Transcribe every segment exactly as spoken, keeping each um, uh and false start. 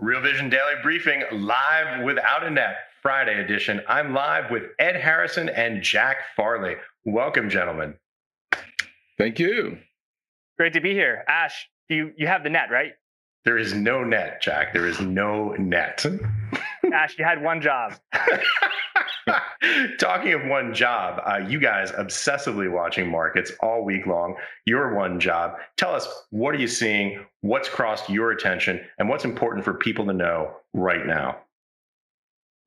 Real Vision Daily Briefing, live without a net, Friday edition. I'm live with Ed Harrison and Jack Farley. Welcome, gentlemen. Thank you. Great to be here. Ash, you, you have the net, right? There is no net, Jack. There is no net. Ash, you had one job. Talking of one job, uh, you guys obsessively watching markets all week long. Your one job. Tell us, what are you seeing? What's crossed your attention? And what's important for people to know right now?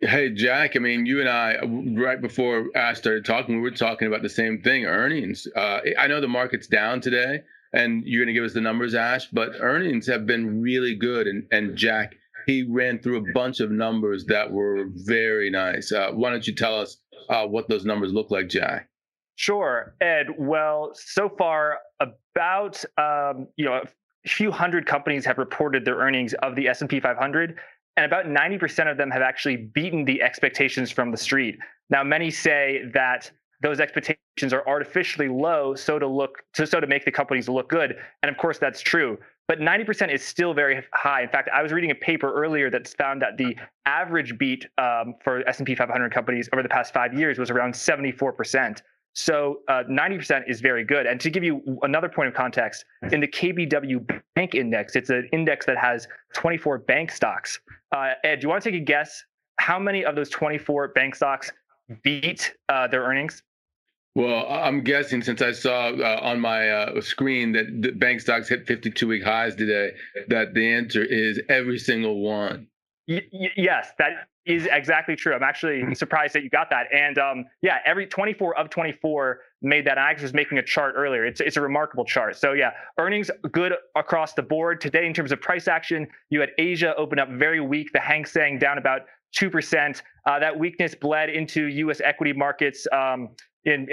Hey, Jack, I mean, you and I, right before I started talking, we were talking about the same thing, earnings. Uh, I know the market's down today, and you're going to give us the numbers, Ash, but earnings have been really good. And, and Jack, he ran through a bunch of numbers that were very nice. Uh, why don't you tell us uh, what those numbers look like, Jack? Sure, Ed. Well, so far, about um, you know a few hundred companies have reported their earnings of the S and P five hundred, and about ninety percent of them have actually beaten the expectations from the street. Now, many say that those expectations are artificially low, so to look, so, so to make the companies look good, and of course that's true. But ninety percent is still very high. In fact, I was reading a paper earlier that's found that the average beat um, for S and P five hundred companies over the past five years was around seventy-four percent. So uh, ninety percent is very good. And to give you another point of context, in the K B W Bank Index, it's an index that has twenty-four bank stocks. Uh, Ed, do you want to take a guess how many of those twenty-four bank stocks beat uh, their earnings? Well, I'm guessing, since I saw uh, on my uh, screen that the bank stocks hit fifty-two-week highs today, that the answer is every single one. Y- y- yes, that is exactly true. I'm actually surprised that you got that. And um, yeah, every twenty-four of twenty-four made that. I was making a chart earlier. It's it's a remarkable chart. So yeah, earnings good across the board today in terms of price action. You had Asia open up very weak. The Hang Seng down about two percent. Uh, that weakness bled into U S equity markets. Um, And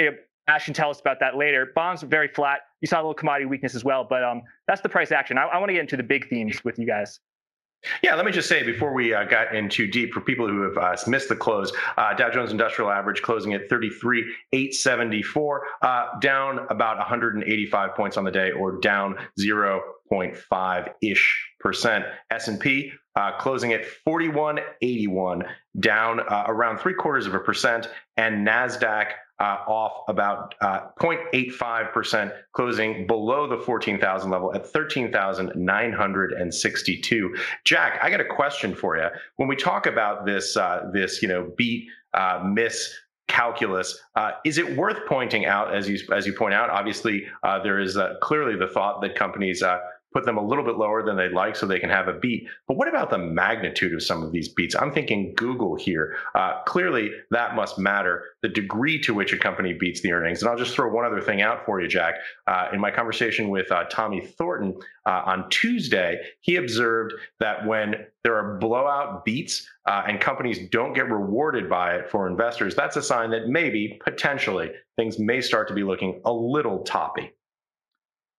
Ash can tell us about that later. Bonds very flat. You saw a little commodity weakness as well, but um, that's the price action. I, I want to get into the big themes with you guys. Yeah, let me just say before we uh, got in too deep, for people who have uh, missed the close, uh, Dow Jones Industrial Average closing at thirty-three thousand eight hundred seventy-four, uh, down about one hundred eighty-five points on the day, or down zero point five ish percent. S and P uh, closing at forty-one eighty-one, down uh, around three quarters of a percent, and NASDAQ Uh, off about uh, zero point eight five percent, closing below the fourteen thousand level at thirteen thousand nine hundred sixty-two. Jack, I got a question for you. When we talk about this, uh, this you know, beat, uh, miss calculus, uh, is it worth pointing out, as you as you point out, obviously uh, there is uh, clearly the thought that companies uh, put them a little bit lower than they'd like so they can have a beat. But what about the magnitude of some of these beats? I'm thinking Google here. Uh, clearly, that must matter, the degree to which a company beats the earnings. And I'll just throw one other thing out for you, Jack. Uh, in my conversation with uh, Tommy Thornton uh, on Tuesday, he observed that when there are blowout beats uh, and companies don't get rewarded by it for investors, that's a sign that maybe, potentially, things may start to be looking a little toppy.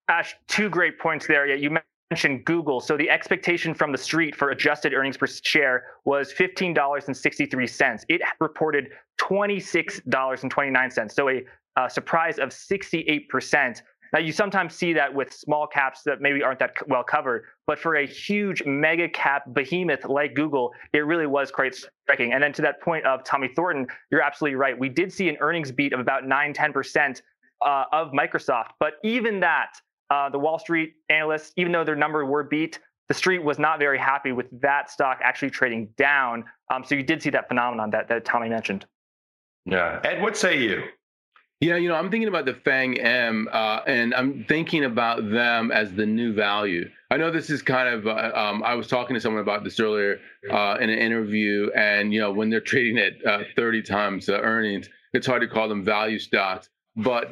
Ash, two great points there. Yeah, you mentioned Google. So the expectation from the street for adjusted earnings per share was fifteen dollars and sixty-three cents. It reported twenty-six dollars and twenty-nine cents. So a, a surprise of sixty-eight percent. Now, you sometimes see that with small caps that maybe aren't that well covered, but for a huge mega cap behemoth like Google, it really was quite striking. And then to that point of Tommy Thornton, you're absolutely right. We did see an earnings beat of about nine, ten percent uh, of Microsoft. But even that, Uh, the Wall Street analysts, even though their number were beat, the street was not very happy with that stock actually trading down. Um, so you did see that phenomenon that, that Tommy mentioned. Yeah. Ed, what say you? Yeah, you know, I'm thinking about the FANG-M, uh, and I'm thinking about them as the new value. I know this is kind of, uh, um, I was talking to someone about this earlier uh, in an interview, and, you know, when they're trading at uh, thirty times the earnings, it's hard to call them value stocks. But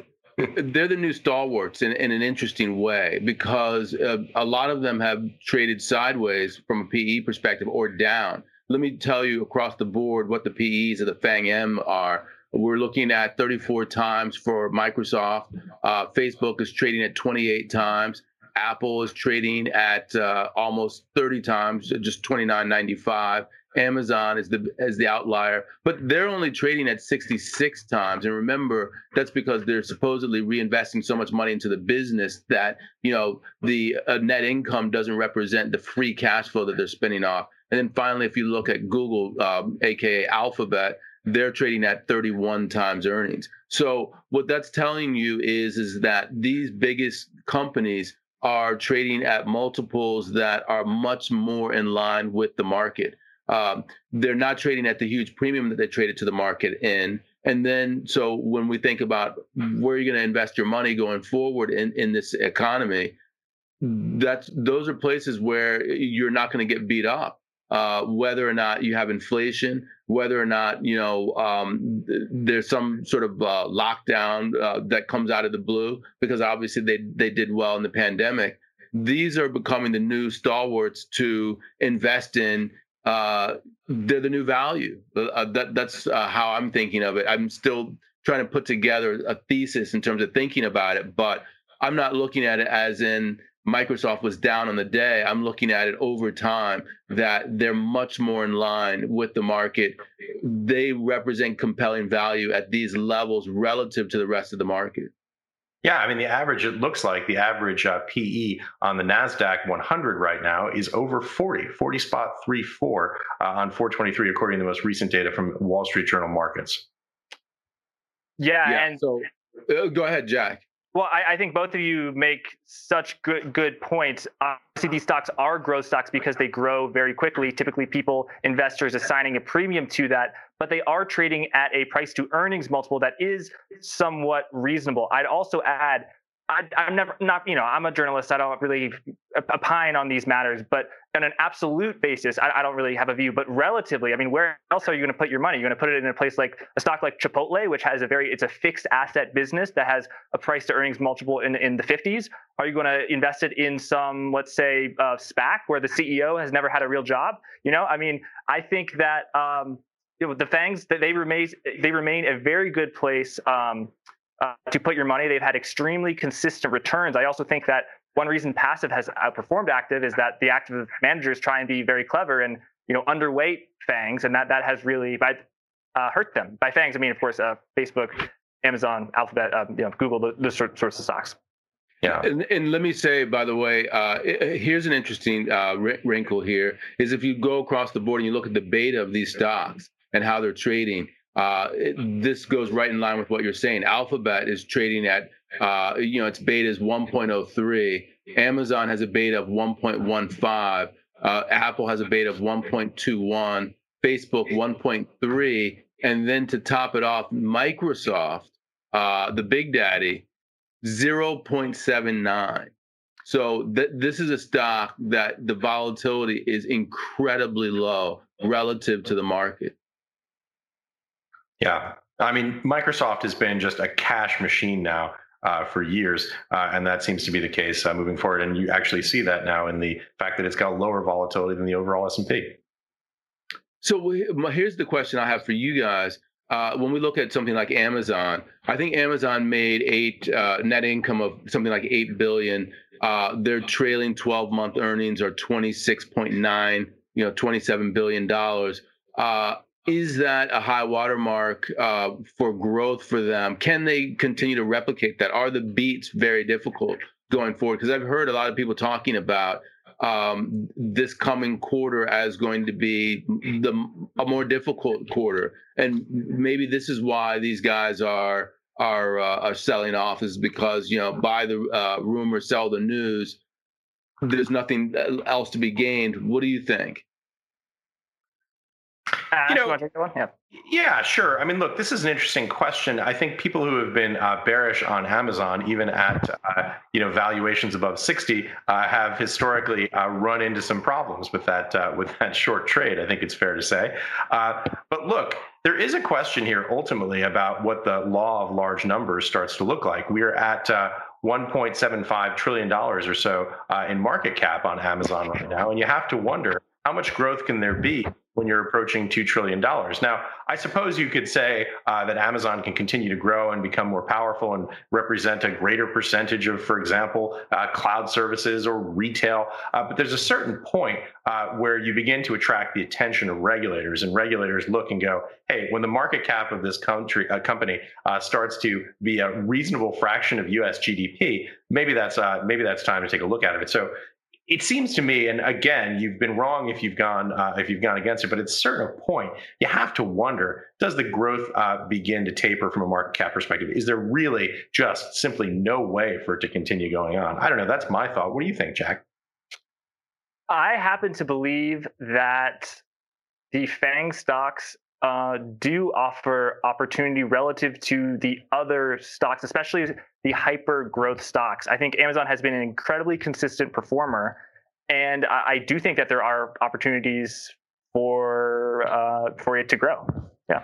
They're the new stalwarts in, in an interesting way, because uh, a lot of them have traded sideways from a P E perspective or down. Let me tell you across the board what the P Es of the FANG-M are. We're looking at thirty-four times for Microsoft. Uh, Facebook is trading at twenty-eight times. Apple is trading at uh, almost thirty times, just twenty-nine ninety-five. Amazon is the is the outlier, but they're only trading at sixty-six times. And remember, that's because they're supposedly reinvesting so much money into the business that, you know, the uh, net income doesn't represent the free cash flow that they're spinning off. And then finally, if you look at Google, um, aka Alphabet, they're trading at thirty-one times earnings. So what that's telling you is is that these biggest companies are trading at multiples that are much more in line with the market. Um, they're not trading at the huge premium that they traded to the market in. And then, so when we think about where you're going to invest your money going forward in, in this economy, that's, those are places where you're not going to get beat up, uh, whether or not you have inflation, whether or not, you know, um, there's some sort of uh, lockdown uh, that comes out of the blue, because obviously they, they did well in the pandemic. These are becoming the new stalwarts to invest in. Uh, they're the new value. Uh, that, that's uh, how I'm thinking of it. I'm still trying to put together a thesis in terms of thinking about it, but I'm not looking at it as in Microsoft was down on the day. I'm looking at it over time, that they're much more in line with the market. They represent compelling value at these levels relative to the rest of the market. Yeah, I mean, the average, it looks like the average uh, P E on the NASDAQ one hundred right now is over forty, forty point three four uh, on four twenty-three, according to the most recent data from Wall Street Journal Markets. Yeah, yeah and so uh, go ahead, Jack. Well, I, I think both of you make such good good points. Uh, see, these stocks are growth stocks because they grow very quickly. Typically, people, investors assigning a premium to that, but they are trading at a price to earnings multiple that is somewhat reasonable. I'd also add, I, I'm never not, you know, I'm a journalist. I don't really opine on these matters, but on an absolute basis, I, I don't really have a view. But relatively, I mean, where else are you going to put your money? You're going to put it in a place like a stock like Chipotle, which has a very, it's a fixed asset business that has a price to earnings multiple in, in the fifties. Are you going to invest it in some, let's say, uh, SPAC where the C E O has never had a real job? You know, I mean, I think that um, you know, the FANGs, that they remain, they remain a very good place um, uh, to put your money. They've had extremely consistent returns. I also think that one reason passive has outperformed active is that the active managers try and be very clever and, you know, underweight FANGs, and that that has really by, uh, hurt them. By FANGs, I mean, of course, uh, Facebook, Amazon, Alphabet, um, you know, Google, those sorts of stocks. Yeah, and, and let me say, by the way, uh, here's an interesting uh, wrinkle here, is if you go across the board and you look at the beta of these stocks and how they're trading, uh, it, this goes right in line with what you're saying. Alphabet is trading at Uh, you know, its beta is one point oh three. Amazon has a beta of one point one five. Uh, Apple has a beta of one point two one. Facebook, one point three. And then to top it off, Microsoft, uh, the big daddy, zero point seven nine. So th- this is a stock that the volatility is incredibly low relative to the market. Yeah. I mean, Microsoft has been just a cash machine now. Uh, for years, uh, and that seems to be the case uh, moving forward. And you actually see that now in the fact that it's got lower volatility than the overall S and P. So here's the question I have for you guys. Uh, when we look at something like Amazon, I think Amazon made eight uh, net income of something like eight billion dollars. Uh, their trailing twelve-month earnings are twenty-six point nine, you know, twenty-seven billion dollars. Uh, Is that a high watermark uh, for growth for them? Can they continue to replicate that? Are the beats very difficult going forward? Because I've heard a lot of people talking about um, this coming quarter as going to be the, a more difficult quarter. And maybe this is why these guys are are uh, are selling off, is because, you know, buy the uh, rumor, sell the news. There's nothing else to be gained. What do you think? Uh, you know, yeah. yeah, sure. I mean, look, this is an interesting question. I think people who have been uh, bearish on Amazon, even at uh, you know valuations above sixty, uh, have historically uh, run into some problems with that uh, with that short trade. I think it's fair to say. Uh, but look, there is a question here ultimately about what the law of large numbers starts to look like. We are at uh, one point seven five trillion dollars or so uh, in market cap on Amazon right now, and you have to wonder how much growth can there be when you're approaching two trillion dollars. Now, I suppose you could say uh, that Amazon can continue to grow and become more powerful and represent a greater percentage of, for example, uh, cloud services or retail. Uh, but there's a certain point uh, where you begin to attract the attention of regulators, and regulators look and go, hey, when the market cap of this country uh, company uh, starts to be a reasonable fraction of U S G D P, maybe that's uh, maybe that's time to take a look at it. So it seems to me, and again, you've been wrong if you've gone uh, if you've gone against it, but at a certain point, you have to wonder, does the growth uh, begin to taper from a market cap perspective? Is there really just simply no way for it to continue going on? I don't know. That's my thought. What do you think, Jack? I happen to believe that the FANG stocks uh, do offer opportunity relative to the other stocks, especially the hyper growth stocks. I think Amazon has been an incredibly consistent performer, and I, I do think that there are opportunities for uh, for it to grow. Yeah.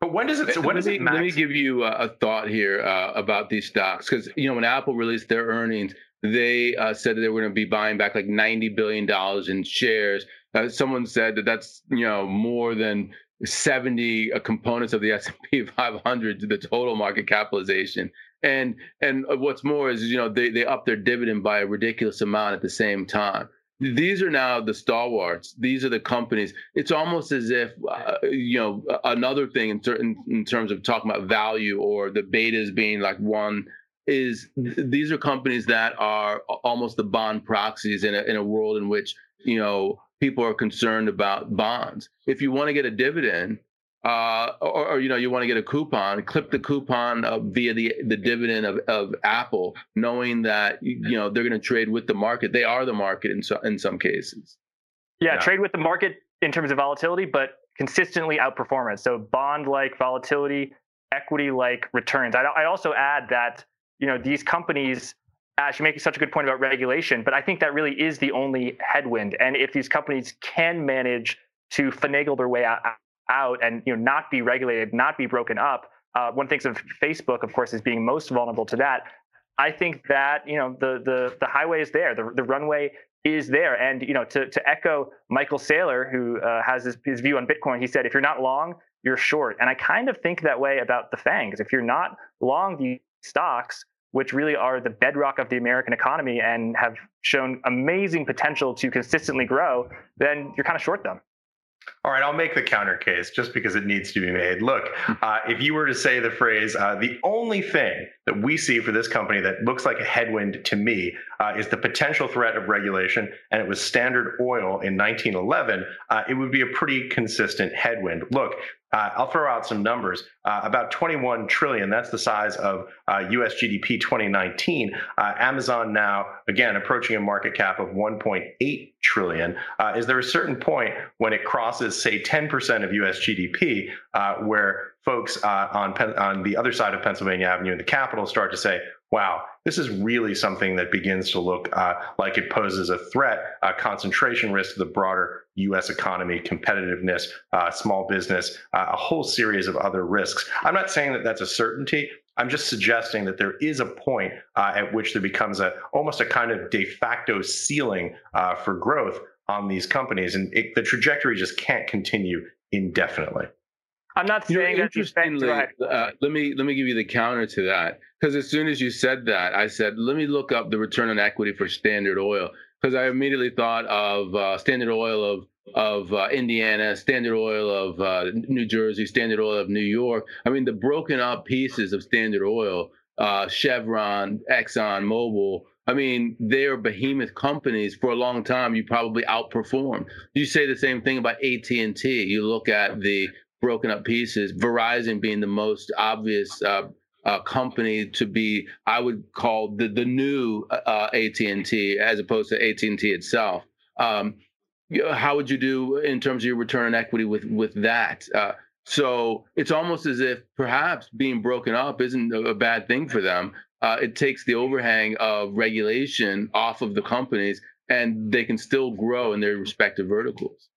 But when does it? So when does it max? Let me give you a thought here uh, about these stocks, because you know when Apple released their earnings, they uh, said that they were going to be buying back like ninety billion dollars in shares. Uh, someone said that that's you know more than seventy components of the S and P five hundred to the total market capitalization. And and what's more is, you know, they, they up their dividend by a ridiculous amount at the same time. These are now the stalwarts. These are the companies. It's almost as if, uh, you know, another thing in certain in terms of talking about value or the betas being like one is these are companies that are almost the bond proxies in a, in a world in which, you know, people are concerned about bonds. If you want to get a dividend, Uh, or, or, you know, you want to get a coupon, clip the coupon uh, via the, the dividend of, of Apple, knowing that, you know, they're going to trade with the market. They are the market in, so, in some cases. Yeah, yeah, trade with the market in terms of volatility, but consistently outperform it. So bond-like volatility, equity-like returns. I, I also add that, you know, these companies, Ash, you make such a good point about regulation, but I think that really is the only headwind. And if these companies can manage to finagle their way out, out and you know not be regulated, not be broken up. Uh, one thinks of Facebook, of course, as being most vulnerable to that. I think that you know the the the highway is there, the the runway is there, and you know to to echo Michael Saylor, who uh, has his, his view on Bitcoin, he said if you're not long, you're short, and I kind of think that way about the FANGs. If you're not long these stocks, which really are the bedrock of the American economy and have shown amazing potential to consistently grow, then you're kind of short them. All right, I'll make the counter case just because it needs to be made. Look, uh, if you were to say the phrase, uh, the only thing that we see for this company that looks like a headwind to me uh, is the potential threat of regulation, and it was Standard Oil in nineteen eleven, uh, it would be a pretty consistent headwind. Look, Uh, I'll throw out some numbers, uh, about twenty-one trillion dollars. That's the size of uh, U S G D P twenty nineteen. Uh, Amazon now, again, approaching a market cap of one point eight trillion dollars. Uh, is there a certain point when it crosses, say, ten percent of U S G D P, uh, where folks uh, on, Pen- on the other side of Pennsylvania Avenue in the Capitol start to say, wow, this is really something that begins to look uh, like it poses a threat, a concentration risk to the broader U S economy, competitiveness, uh, small business, uh, a whole series of other risks. I'm not saying that that's a certainty. I'm just suggesting that there is a point uh, at which there becomes a almost a kind of de facto ceiling uh, for growth on these companies, and it, the trajectory just can't continue indefinitely. I'm not saying you know, that. Interestingly, uh, let me let me give you the counter to that, because as soon as you said that, I said, let me look up the return on equity for Standard Oil, because I immediately thought of uh, Standard Oil of of uh, Indiana, Standard Oil of uh, New Jersey, Standard Oil of New York. I mean, the broken up pieces of Standard Oil, uh, Chevron, Exxon, Mobil. I mean, they're behemoth companies. For a long time, you probably outperformed. You say the same thing about A T and T. You look at the broken up pieces, Verizon being the most obvious uh, uh, company to be, I would call the the new uh, A T and T as opposed to A T and T itself. Um, how would you do in terms of your return on equity with with that? Uh, so it's almost as if perhaps being broken up isn't a bad thing for them. Uh, it takes the overhang of regulation off of the companies, and they can still grow in their respective verticals.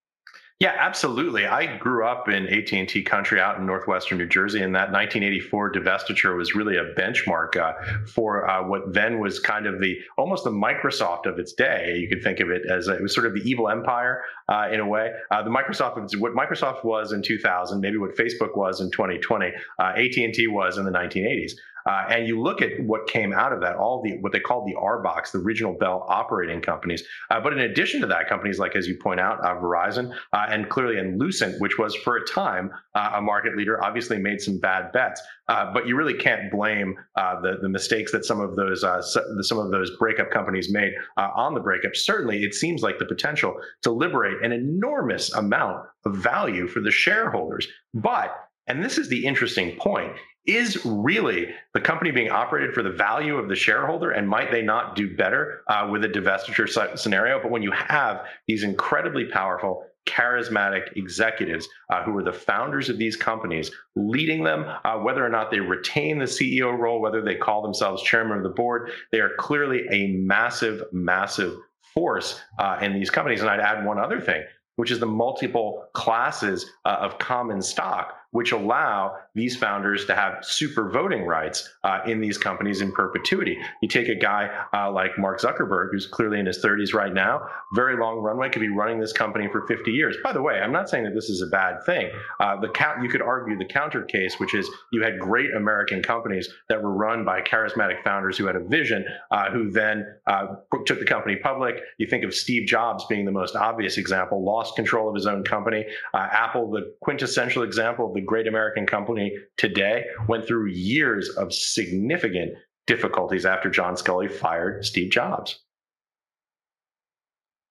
Yeah, absolutely. I grew up in A T and T country out in northwestern New Jersey, and that nineteen eighty-four divestiture was really a benchmark uh, for uh, what then was kind of the almost the Microsoft of its day. You could think of it as a, it was sort of the evil empire uh, in a way. Uh, the Microsoft, what Microsoft was in two thousand, maybe what Facebook was in twenty twenty, uh, A T and T was in the nineteen eighties. Uh, and you look at what came out of that, all the what they call the R B O C s, the regional Bell operating companies. Uh, but in addition to that, companies like, as you point out, uh, Verizon uh, and clearly and Lucent, which was for a time uh, a market leader, obviously made some bad bets. Uh, but you really can't blame uh, the the mistakes that some of those uh, some of those breakup companies made uh, on the breakup. Certainly, it seems like the potential to liberate an enormous amount of value for the shareholders. But, and this is the interesting point, is really the company being operated for the value of the shareholder, and might they not do better uh, with a divestiture scenario? But when you have these incredibly powerful, charismatic executives uh, who are the founders of these companies, leading them, uh, whether or not they retain the C E O role, whether they call themselves chairman of the board, they are clearly a massive, massive force uh, in these companies. And I'd add one other thing, which is the multiple classes uh, of common stock, which allow these founders to have super voting rights uh, in these companies in perpetuity. You take a guy uh, like Mark Zuckerberg, who's clearly in his thirties right now, very long runway, could be running this company for fifty years. By the way, I'm not saying that this is a bad thing. Uh, the count, you could argue the counter case, which is you had great American companies that were run by charismatic founders who had a vision, uh, who then uh, took the company public. You think of Steve Jobs being the most obvious example, lost control of his own company. Uh, Apple, the quintessential example of the great American company today, went through years of significant difficulties after John Scully fired Steve Jobs.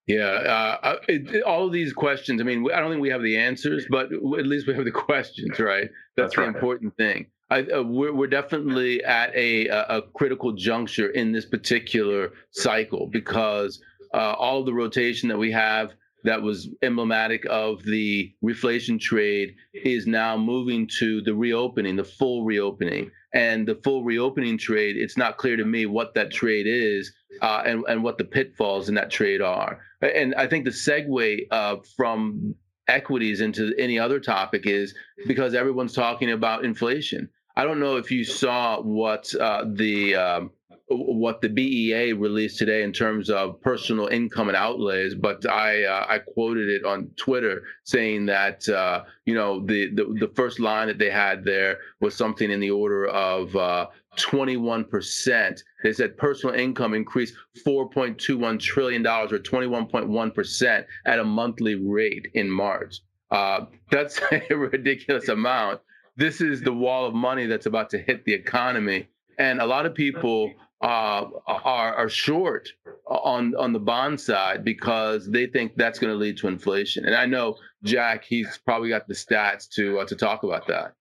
Yeah, uh, it, all of these questions, I mean, I don't think we have the answers, but at least we have the questions, right? That's, That's right. The important thing. I, uh, we're, we're definitely at a, a critical juncture in this particular cycle, because uh, all of the rotation that we have that was emblematic of the reflation trade is now moving to the reopening, the full reopening. And the full reopening trade, it's not clear to me what that trade is uh, and, and what the pitfalls in that trade are. And I think the segue uh, from equities into any other topic is because everyone's talking about inflation. I don't know if you saw what uh, the um, what the B E A released today in terms of personal income and outlays, but I uh, I quoted it on Twitter saying that uh, you know the, the the first line that they had there was something in the order of uh, twenty-one percent. They said personal income increased four point two one trillion dollars or twenty-one point one percent at a monthly rate in March. Uh, that's a ridiculous amount. This is the wall of money that's about to hit the economy. And a lot of people uh, are, are short on, on the bond side because they think that's going to lead to inflation. And I know, Jack, he's probably got the stats to, uh, to talk about that.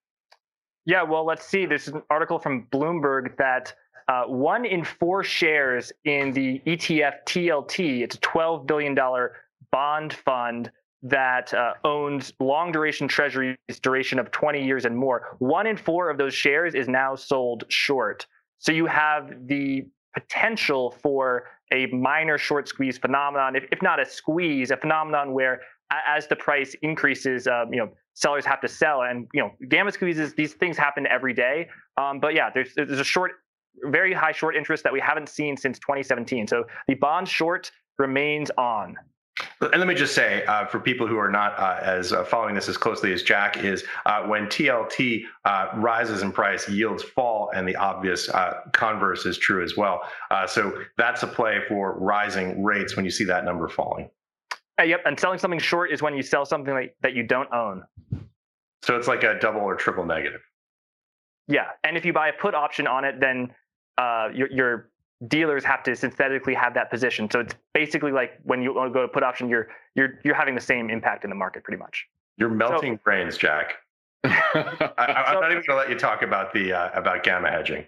Yeah, well, let's see. There's an article from Bloomberg that uh, one in four shares in the E T F T L T, it's a twelve billion dollars bond fund that uh, owns long-duration treasuries, duration of twenty years and more. One in four of those shares is now sold short. So you have the potential for a minor short squeeze phenomenon, if, if not a squeeze, a phenomenon where as the price increases, um, you know, sellers have to sell. And, you know, gamma squeezes, these things happen every day. Um, but yeah, there's, there's a short, very high short interest that we haven't seen since twenty seventeen. So the bond short remains on. And let me just say, uh, for people who are not uh, as uh, following this as closely as Jack is, uh, when T L T uh, rises in price, yields fall, and the obvious uh, converse is true as well. Uh, so that's a play for rising rates when you see that number falling. Uh, yep, and selling something short is when you sell something like, that you don't own. So it's like a double or triple negative. Yeah, and if you buy a put option on it, then uh, you're... you're dealers have to synthetically have that position. So it's basically like when you go to put option, you're you're you're having the same impact in the market pretty much. You're melting so, brains, Jack. I, I'm so, not even going to let you talk about the uh, about gamma hedging.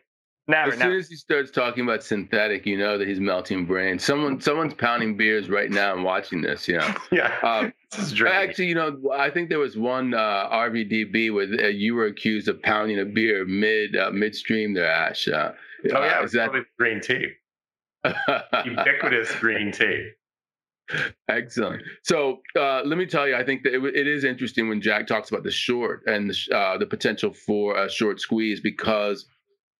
Never, as soon never. as he starts talking about synthetic, you know that he's melting brains. Someone, someone's pounding beers right now and watching this. You know? Yeah, um, this is actually, you know, I think there was one uh, R V D B where uh, you were accused of pounding a beer mid uh, midstream there, Ash. Uh, oh yeah, uh, it's that... green tea. Ubiquitous green tea. Excellent. So uh, let me tell you, I think that it, it is interesting when Jack talks about the short and the, uh, the potential for a short squeeze, because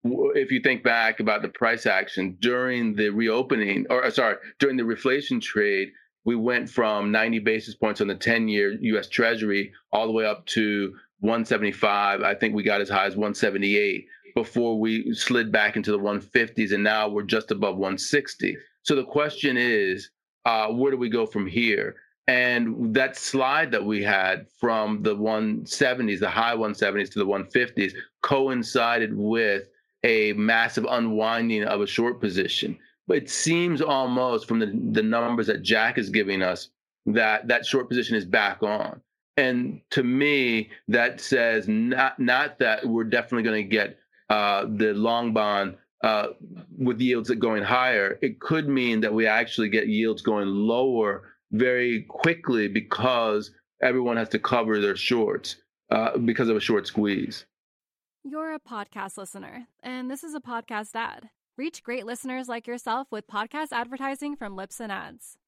if you think back about the price action during the reopening, or sorry, during the reflation trade, we went from ninety basis points on the ten-year U S Treasury all the way up to one seventy-five. I think we got as high as one seventy-eight before we slid back into the one fifties, and now we're just above one sixty. So the question is, uh, where do we go from here? And that slide that we had from the one seventies, the high one seventies to the one fifties, coincided with a massive unwinding of a short position. But it seems almost from the, the numbers that Jack is giving us that that short position is back on. And to me, that says not not that we're definitely going to get uh, the long bond uh, with yields that going higher. It could mean that we actually get yields going lower very quickly because everyone has to cover their shorts uh, because of a short squeeze. You're a podcast listener, and this is a podcast ad. Reach great listeners like yourself with podcast advertising from Libsyn Ads.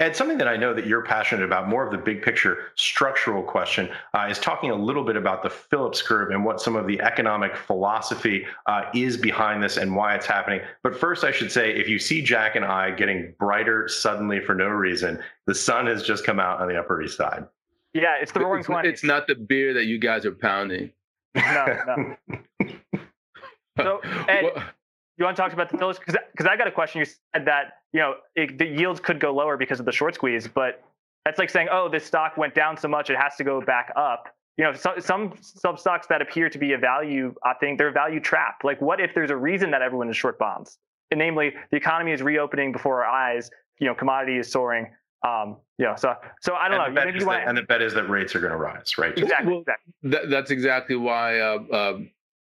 And something that I know that you're passionate about, more of the big picture structural question, uh, is talking a little bit about the Phillips curve and what some of the economic philosophy uh, is behind this and why it's happening. But first, I should say, if you see Jack and I getting brighter suddenly for no reason, the sun has just come out on the Upper East Side. Yeah, it's the roaring twenties. It's not the beer that you guys are pounding. No, no. So, Ed, well, you want to talk about the Phillips? Because I got a question. You said that, you know, it, the yields could go lower because of the short squeeze, but that's like saying, oh, this stock went down so much, it has to go back up. You know, so, some sub stocks that appear to be a value uh, thing, they're a value trap. Like, what if there's a reason that everyone is short bonds? And namely, the economy is reopening before our eyes. You know, commodity is soaring. Um, you know, so so I don't and know. The Maybe you want that, and the bet is that rates are going to rise, right? Exactly. Well, exactly. That, that's exactly why. Uh, uh,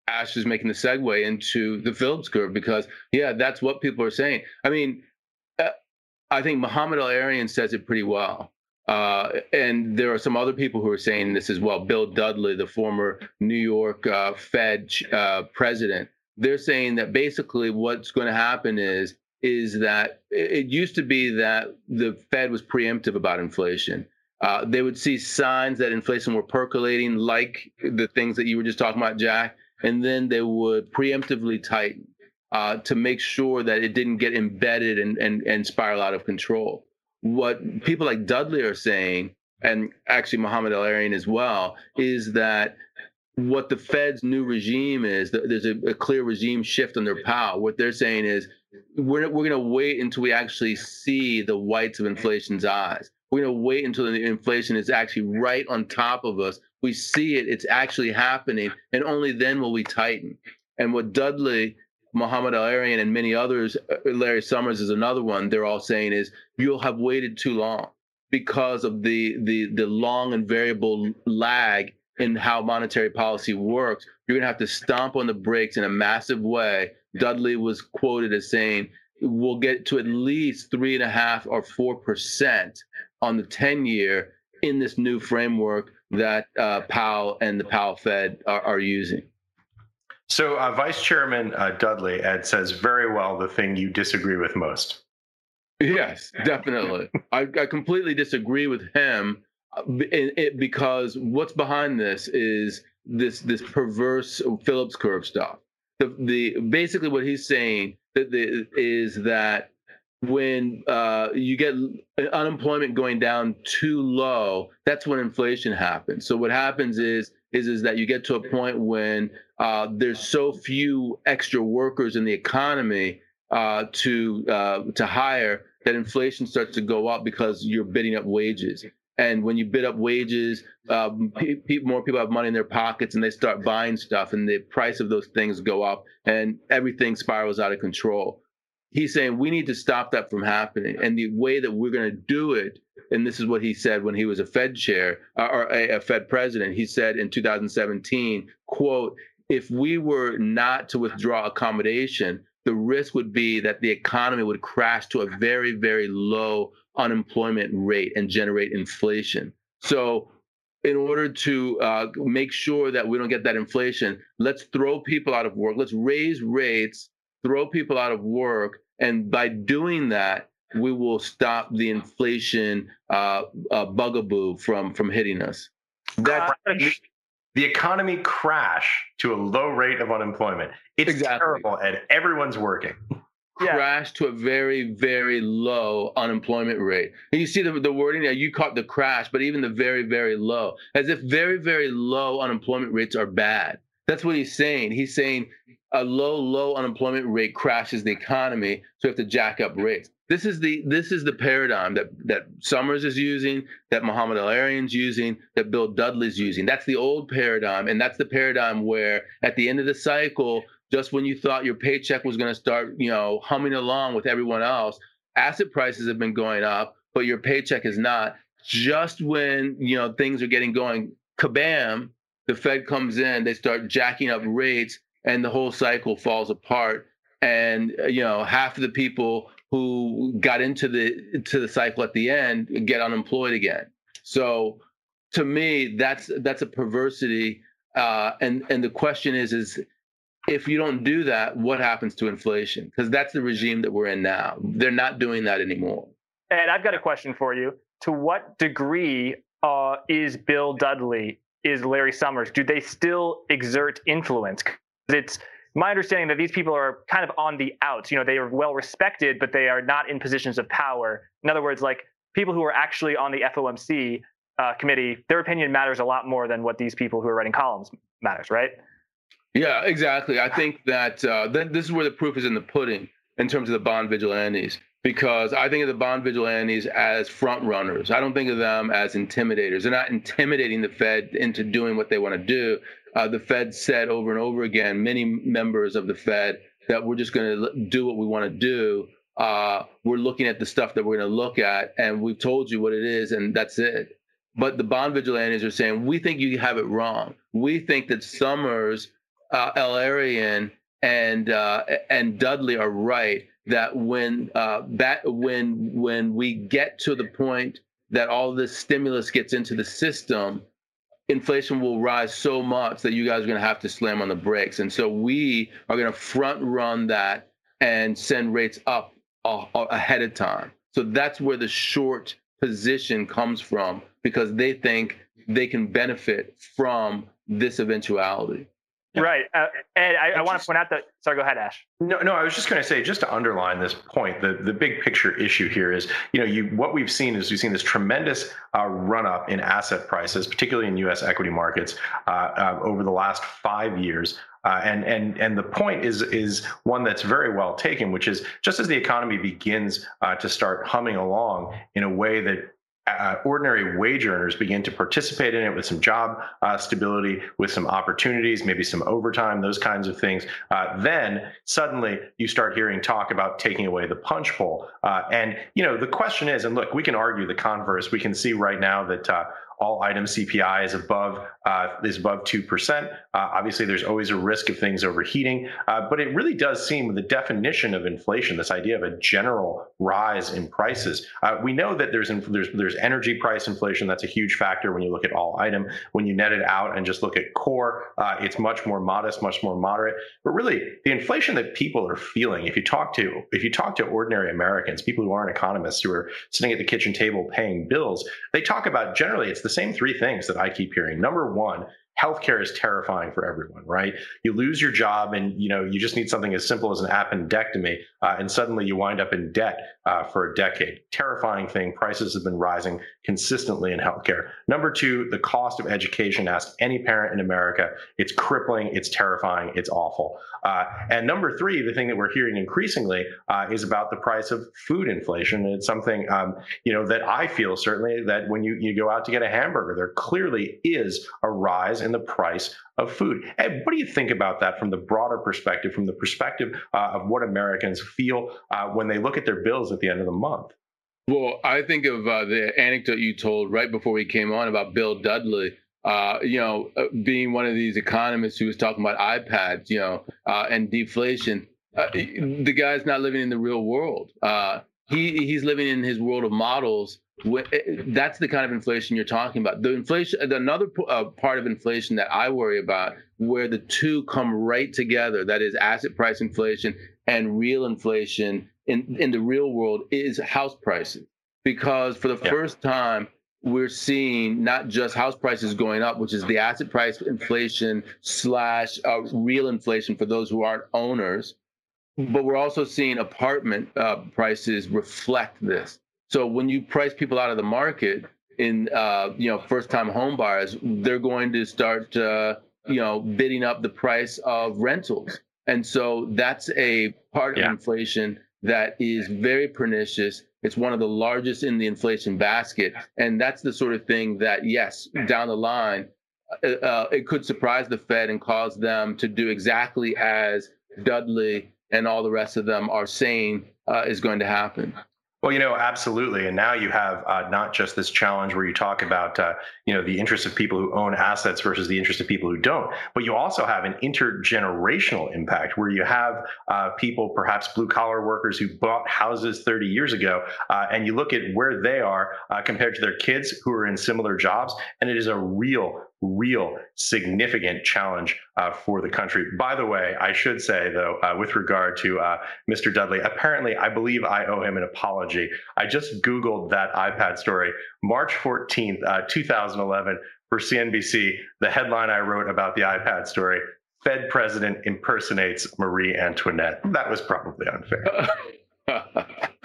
Ash is making the segue into the Phillips curve because, yeah, that's what people are saying. I mean, uh, I think Mohamed El-Erian says it pretty well. Uh, and there are some other people who are saying this as well. Bill Dudley, the former New York uh, Fed uh, president, they're saying that basically what's going to happen is, is that it used to be that the Fed was preemptive about inflation. Uh, they would see signs that inflation were percolating, like the things that you were just talking about, Jack. And then they would preemptively tighten uh, to make sure that it didn't get embedded and, and, and spiral out of control. What people like Dudley are saying, and actually Mohamed El-Erian as well, is that what the Fed's new regime is, there's a, a clear regime shift under Powell. What they're saying is we're, we're going to wait until we actually see the whites of inflation's eyes. We're going to wait until the inflation is actually right on top of us. We see it, it's actually happening, and only then will we tighten. And what Dudley, Mohamed El-Erian, and many others, Larry Summers is another one, they're all saying is, you'll have waited too long because of the the the long and variable lag in how monetary policy works. You're gonna have to stomp on the brakes in a massive way. Dudley was quoted as saying, we'll get to at least three and a half or four percent on the ten-year in this new framework that uh, Powell and the Powell Fed are, are using. So uh, Vice Chairman uh, Dudley, Ed, says very well the thing you disagree with most. Yes, definitely. I, I completely disagree with him in, it, because what's behind this is this this perverse Phillips curve stuff. The, the, basically what he's saying that the, is that when uh, you get unemployment going down too low, that's when inflation happens. So what happens is is, is that you get to a point when uh, there's so few extra workers in the economy uh, to uh, to hire that inflation starts to go up because you're bidding up wages. And when you bid up wages, uh, pe- pe- more people have money in their pockets and they start buying stuff, and the price of those things go up and everything spirals out of control. He's saying we need to stop that from happening. And the way that we're going to do it, and this is what he said when he was a Fed chair or a, a Fed president, he said in two thousand seventeen, quote, if we were not to withdraw accommodation, the risk would be that the economy would crash to a very, very low unemployment rate and generate inflation. So in order to uh, make sure that we don't get that inflation, let's throw people out of work. Let's raise rates, throw people out of work. And by doing that, we will stop the inflation uh, uh, bugaboo from, from hitting us. That the economy crash to a low rate of unemployment. It's exactly. Terrible, Ed. Everyone's working. Yeah. Crash to a very, very low unemployment rate. And you see the, the wording there, you caught the crash, but even the very, very low, as if very, very low unemployment rates are bad. That's what he's saying. He's saying a low, low unemployment rate crashes the economy, so we have to jack up rates. This is the this is the paradigm that, that Summers is using, that Mohamed El-Erian's using, that Bill Dudley's using. That's the old paradigm, and that's the paradigm where at the end of the cycle, just when you thought your paycheck was going to start, you know, humming along with everyone else, asset prices have been going up, but your paycheck is not. Just when, you know, things are getting going, kabam, the Fed comes in, they start jacking up rates, and the whole cycle falls apart. And, you know, half of the people who got into the to the cycle at the end get unemployed again. So, to me, that's that's a perversity. Uh, and and the question is is if you don't do that, what happens to inflation? Because that's the regime that we're in now. They're not doing that anymore. And I've got a question for you. To what degree uh, is Bill Dudley, is Larry Summers? Do they still exert influence? It's my understanding that these people are kind of on the outs. You know, they are well respected, but they are not in positions of power. In other words, like people who are actually on the F O M C uh, committee, their opinion matters a lot more than what these people who are writing columns matters, right? Yeah, exactly. I think that uh, th- this is where the proof is in the pudding in terms of the bond vigilantes, because I think of the bond vigilantes as front runners. I don't think of them as intimidators. They're not intimidating the Fed into doing what they want to do. Uh, the Fed said over and over again, many members of the Fed, that we're just going to do what we want to do. Uh, we're looking at the stuff that we're going to look at, and we've told you what it is, and that's it. But the bond vigilantes are saying, we think you have it wrong. We think that Summers, uh, El-Erian, and uh, and Dudley are right, that when uh, that when when we get to the point that all this stimulus gets into the system, inflation will rise so much that you guys are going to have to slam on the brakes. And so we are going to front run that and send rates up uh, ahead of time. So that's where the short position comes from, because they think they can benefit from this eventuality. Yeah. Right. Uh, Ed, I, I want to point out that, sorry, go ahead, Ash. No, no, I was just going to say, just to underline this point, the, the big picture issue here is, you know, you what we've seen is we've seen this tremendous uh, run up in asset prices, particularly in U S equity markets uh, uh, over the last five years. Uh, and and and the point is is one that's very well taken, which is just as the economy begins uh, to start humming along in a way that Uh, ordinary wage earners begin to participate in it with some job uh, stability, with some opportunities, maybe some overtime, those kinds of things. Uh, then suddenly you start hearing talk about taking away the punch bowl. Uh, and, you know, the question is, and look, we can argue the converse. We can see right now that uh, all item C P I is above uh, is above two percent. Uh, obviously, there's always a risk of things overheating, uh, but it really does seem the definition of inflation, this idea of a general rise in prices. Uh, we know that there's, there's there's energy price inflation. That's a huge factor when you look at all item. When you net it out and just look at core, uh, it's much more modest, much more moderate. But really, the inflation that people are feeling, if you talk to if you talk to ordinary Americans, people who aren't economists, who are sitting at the kitchen table paying bills, they talk about generally it's the same three things that I keep hearing. Number one, healthcare is terrifying for everyone, right? You lose your job and, you know, you just need something as simple as an appendectomy, uh, and suddenly you wind up in debt uh, for a decade. Terrifying thing. Prices have been rising consistently in healthcare. Number two, the cost of education. Ask any parent in America. It's crippling. It's terrifying. It's awful. Uh, and number three, the thing that we're hearing increasingly uh, is about the price of food inflation. And it's something, um, you know, that I feel certainly that when you, you go out to get a hamburger, there clearly is a rise in the price of food. Ed, what do you think about that from the broader perspective, from the perspective uh, of what Americans feel uh, when they look at their bills at the end of the month? Well, I think of uh, the anecdote you told right before we came on about Bill Dudley, uh, you know, being one of these economists who was talking about iPads, you know, uh, and deflation. Uh, the guy's not living in the real world. Uh, he he's living in his world of models. That's the kind of inflation you're talking about. The inflation, the another uh, part of inflation that I worry about, where the two come right together, that is asset price inflation and real inflation in, in the real world, is house prices. Because for the yeah. first time, we're seeing not just house prices going up, which is the asset price inflation slash uh, real inflation for those who aren't owners, but we're also seeing apartment uh, prices reflect this. So when you price people out of the market in, uh, you know, first-time home buyers, they're going to start, uh, you know, bidding up the price of rentals. And so that's a part yeah. of inflation that is very pernicious. It's one of the largest in the inflation basket. And that's the sort of thing that, yes, down the line, uh, it could surprise the Fed and cause them to do exactly as Dudley and all the rest of them are saying uh, is going to happen. Well, you know, absolutely. And now you have uh, not just this challenge where you talk about, uh, you know, the interests of people who own assets versus the interests of people who don't, but you also have an intergenerational impact where you have uh, people, perhaps blue collar workers who bought houses thirty years ago, uh, and you look at where they are uh, compared to their kids who are in similar jobs. And it is a real real significant challenge uh, for the country. By the way, I should say, though, uh, with regard to uh, Mister Dudley, apparently I believe I owe him an apology. I just Googled that iPad story, March fourteenth, uh, two thousand eleven, for C N B C. The headline I wrote about the iPad story, Fed President Impersonates Marie Antoinette. That was probably unfair.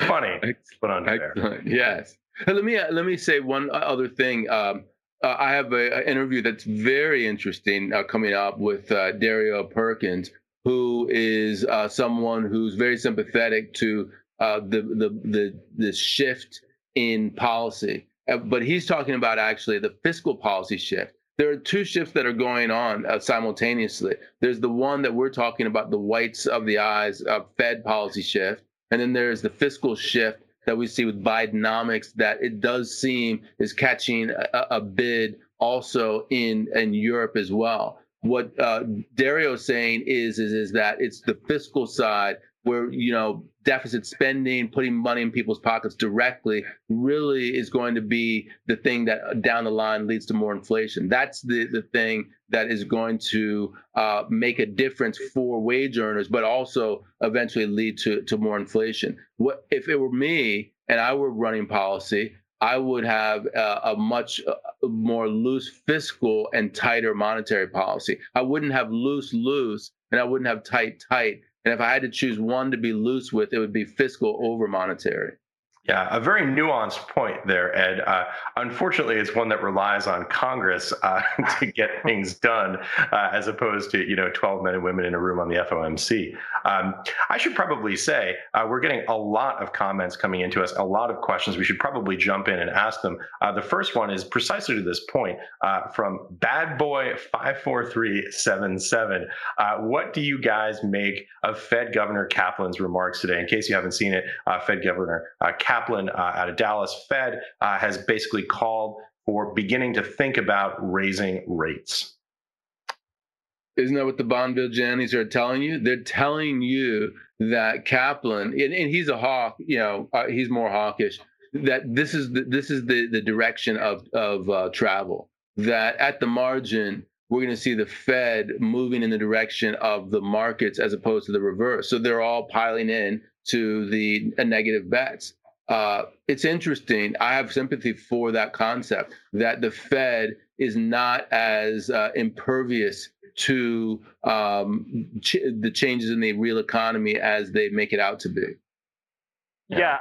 Funny, but unfair. Excellent. Yes. Hey, let me, uh, let me say one other thing. Um, Uh, I have an interview that's very interesting uh, coming up with uh, Dario Perkins, who is uh, someone who's very sympathetic to uh, the, the the the shift in policy. Uh, but he's talking about actually the fiscal policy shift. There are two shifts that are going on uh, simultaneously. There's the one that we're talking about, the whites of the eyes uh, Fed policy shift, and then there's the fiscal shift that we see with Bidenomics, that it does seem is catching a, a bid also in, in Europe as well. What uh, Dario's saying is, is, is that it's the fiscal side where, you know, deficit spending, putting money in people's pockets directly really is going to be the thing that down the line leads to more inflation. That's the, the thing that is going to uh, make a difference for wage earners, but also eventually lead to, to more inflation. What, if it were me and I were running policy, I would have a, a much more loose fiscal and tighter monetary policy. I wouldn't have loose, loose, and I wouldn't have tight, tight. And if I had to choose one to be loose with, it would be fiscal over monetary. Yeah, a very nuanced point there, Ed. Uh, unfortunately, it's one that relies on Congress uh, to get things done, uh, as opposed to, you know, twelve men and women in a room on the F O M C. Um, I should probably say uh, we're getting a lot of comments coming into us, a lot of questions. We should probably jump in and ask them. Uh, the first one is precisely to this point uh, from Bad Boy five four three seven seven. Uh, what do you guys make of Fed Governor Kaplan's remarks today? In case you haven't seen it, uh, Fed Governor uh, Kaplan. Kaplan uh, out of Dallas Fed uh, has basically called for beginning to think about raising rates. Isn't that what the Bonneville Jannies are telling you? They're telling you that Kaplan, and, and he's a hawk, you know, uh, he's more hawkish, that this is the, this is the, the direction of, of uh, travel, that at the margin, we're going to see the Fed moving in the direction of the markets as opposed to the reverse. So they're all piling in to the uh, negative bets. Uh, it's interesting. I have sympathy for that concept that the Fed is not as uh, impervious to um, ch- the changes in the real economy as they make it out to be. Yeah. yeah.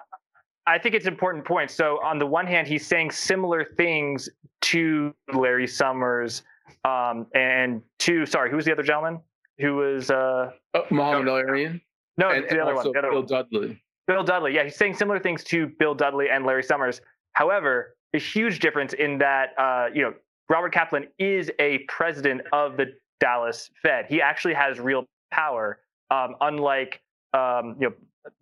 I think it's an important point. So on the one hand, he's saying similar things to Larry Summers um, and to, sorry, who was the other gentleman who was? Uh, oh, Mohamed El-Erian? No, and, the and other one. The other Bill one. Dudley. Bill Dudley. Yeah, he's saying similar things to Bill Dudley and Larry Summers. However, a huge difference in that, uh, you know, Robert Kaplan is a president of the Dallas Fed. He actually has real power, um, unlike, um, you know,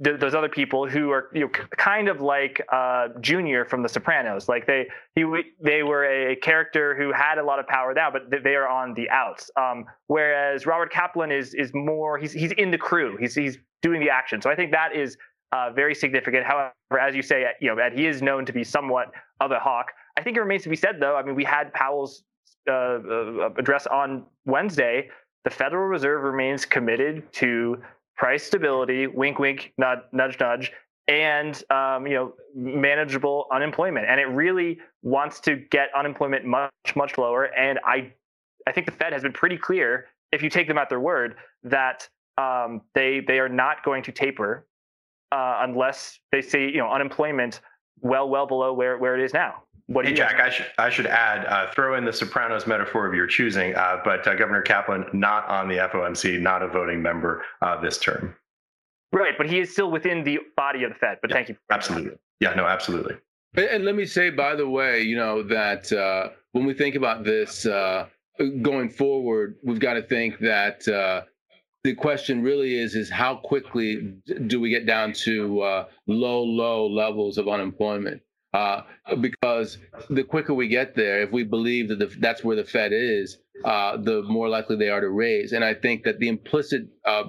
Th- those other people who are, you know, c- kind of like uh, Junior from The Sopranos. Like they he w- they were a character who had a lot of power now, but th- they are on the outs. Um, whereas Robert Kaplan is is more he's he's in the crew. He's he's doing the action. So I think that is uh, very significant. However, as you say, you know, Ed, he is known to be somewhat of a hawk. I think it remains to be said, though. I mean, we had Powell's uh, uh, address on Wednesday. The Federal Reserve remains committed to price stability, wink, wink, nudge, nudge, nudge, and um, you know, manageable unemployment. And it really wants to get unemployment much, much lower. And I, I think the Fed has been pretty clear, if you take them at their word, that um, they they are not going to taper uh, unless they see, you know, unemployment well, well below where where it is now. What do hey, you Jack, I should, I should add, uh, throw in the Sopranos metaphor of your choosing, uh, but uh, Governor Kaplan not on the F O M C, not a voting member uh, this term. Right, but he is still within the body of the Fed, but yeah, thank you. Absolutely. Yeah, no, absolutely. And, and let me say, by the way, you know, that uh, when we think about this uh, going forward, we've got to think that uh, the question really is, is how quickly do we get down to uh, low, low levels of unemployment? Uh, because the quicker we get there, if we believe that the, that's where the Fed is, uh, the more likely they are to raise. And I think that the implicit uh,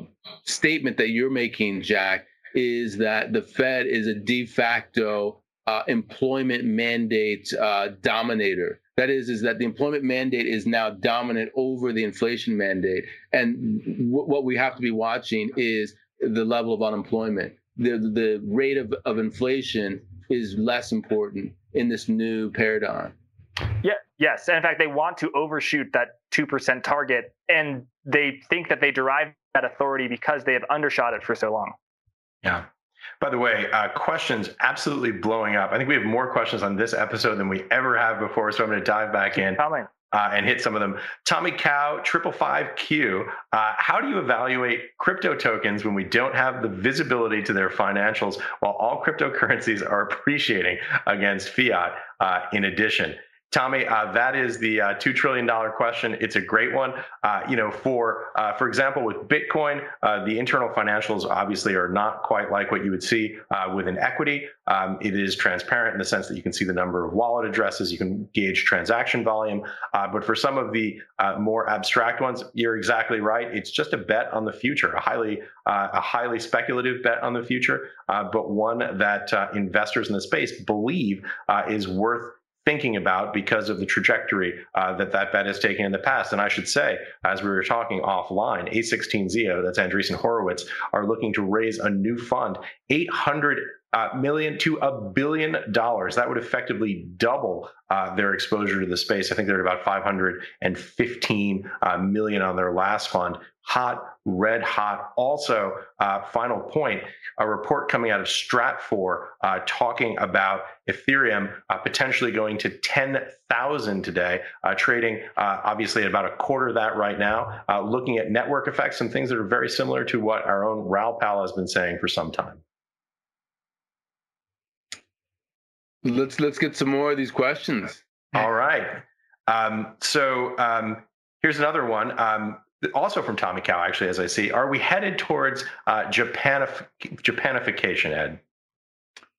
statement that you're making, Jack, is that the Fed is a de facto uh, employment mandate uh, dominator. That is, is that the employment mandate is now dominant over the inflation mandate. And w- what we have to be watching is the level of unemployment. The, the rate of, of inflation is less important in this new paradigm. Yeah, yes. And in fact, they want to overshoot that two percent target, and they think that they derive that authority because they have undershot it for so long. Yeah. By the way, uh, questions absolutely blowing up. I think we have more questions on this episode than we ever have before, so I'm going to dive back Keep in uh, and hit some of them. Tommy Cow, five five five Q, uh, how do you evaluate crypto tokens when we don't have the visibility to their financials while all cryptocurrencies are appreciating against fiat uh, in addition? Tommy, uh, that is the uh, two trillion dollars question. It's a great one. Uh, you know, for uh, for example, with Bitcoin, uh, the internal financials obviously are not quite like what you would see uh, with an equity. Um, it is transparent in the sense that you can see the number of wallet addresses, you can gauge transaction volume. Uh, but for some of the uh, more abstract ones, you're exactly right. It's just a bet on the future, a highly uh, a highly speculative bet on the future, uh, but one that uh, investors in the space believe uh, is worth thinking about because of the trajectory uh, that that bet has taken in the past. And I should say, as we were talking offline, A sixteen Z O, that's Andreessen Horowitz, are looking to raise a new fund, eight hundred million dollars to a billion dollars. That would effectively double uh, their exposure to the space. I think they're about five hundred fifteen uh, million on their last fund. Hot, red hot. Also, uh, final point, a report coming out of Stratfor uh, talking about Ethereum uh, potentially going to ten thousand today, uh, trading uh, obviously at about a quarter of that right now, uh, looking at network effects and things that are very similar to what our own Raul Powell has been saying for some time. Let's let's get some more of these questions. All right. Um, so um, here's another one. Um, Also from Tommy Cow, actually, as I see, are we headed towards uh, Japanif- Japanification, Ed?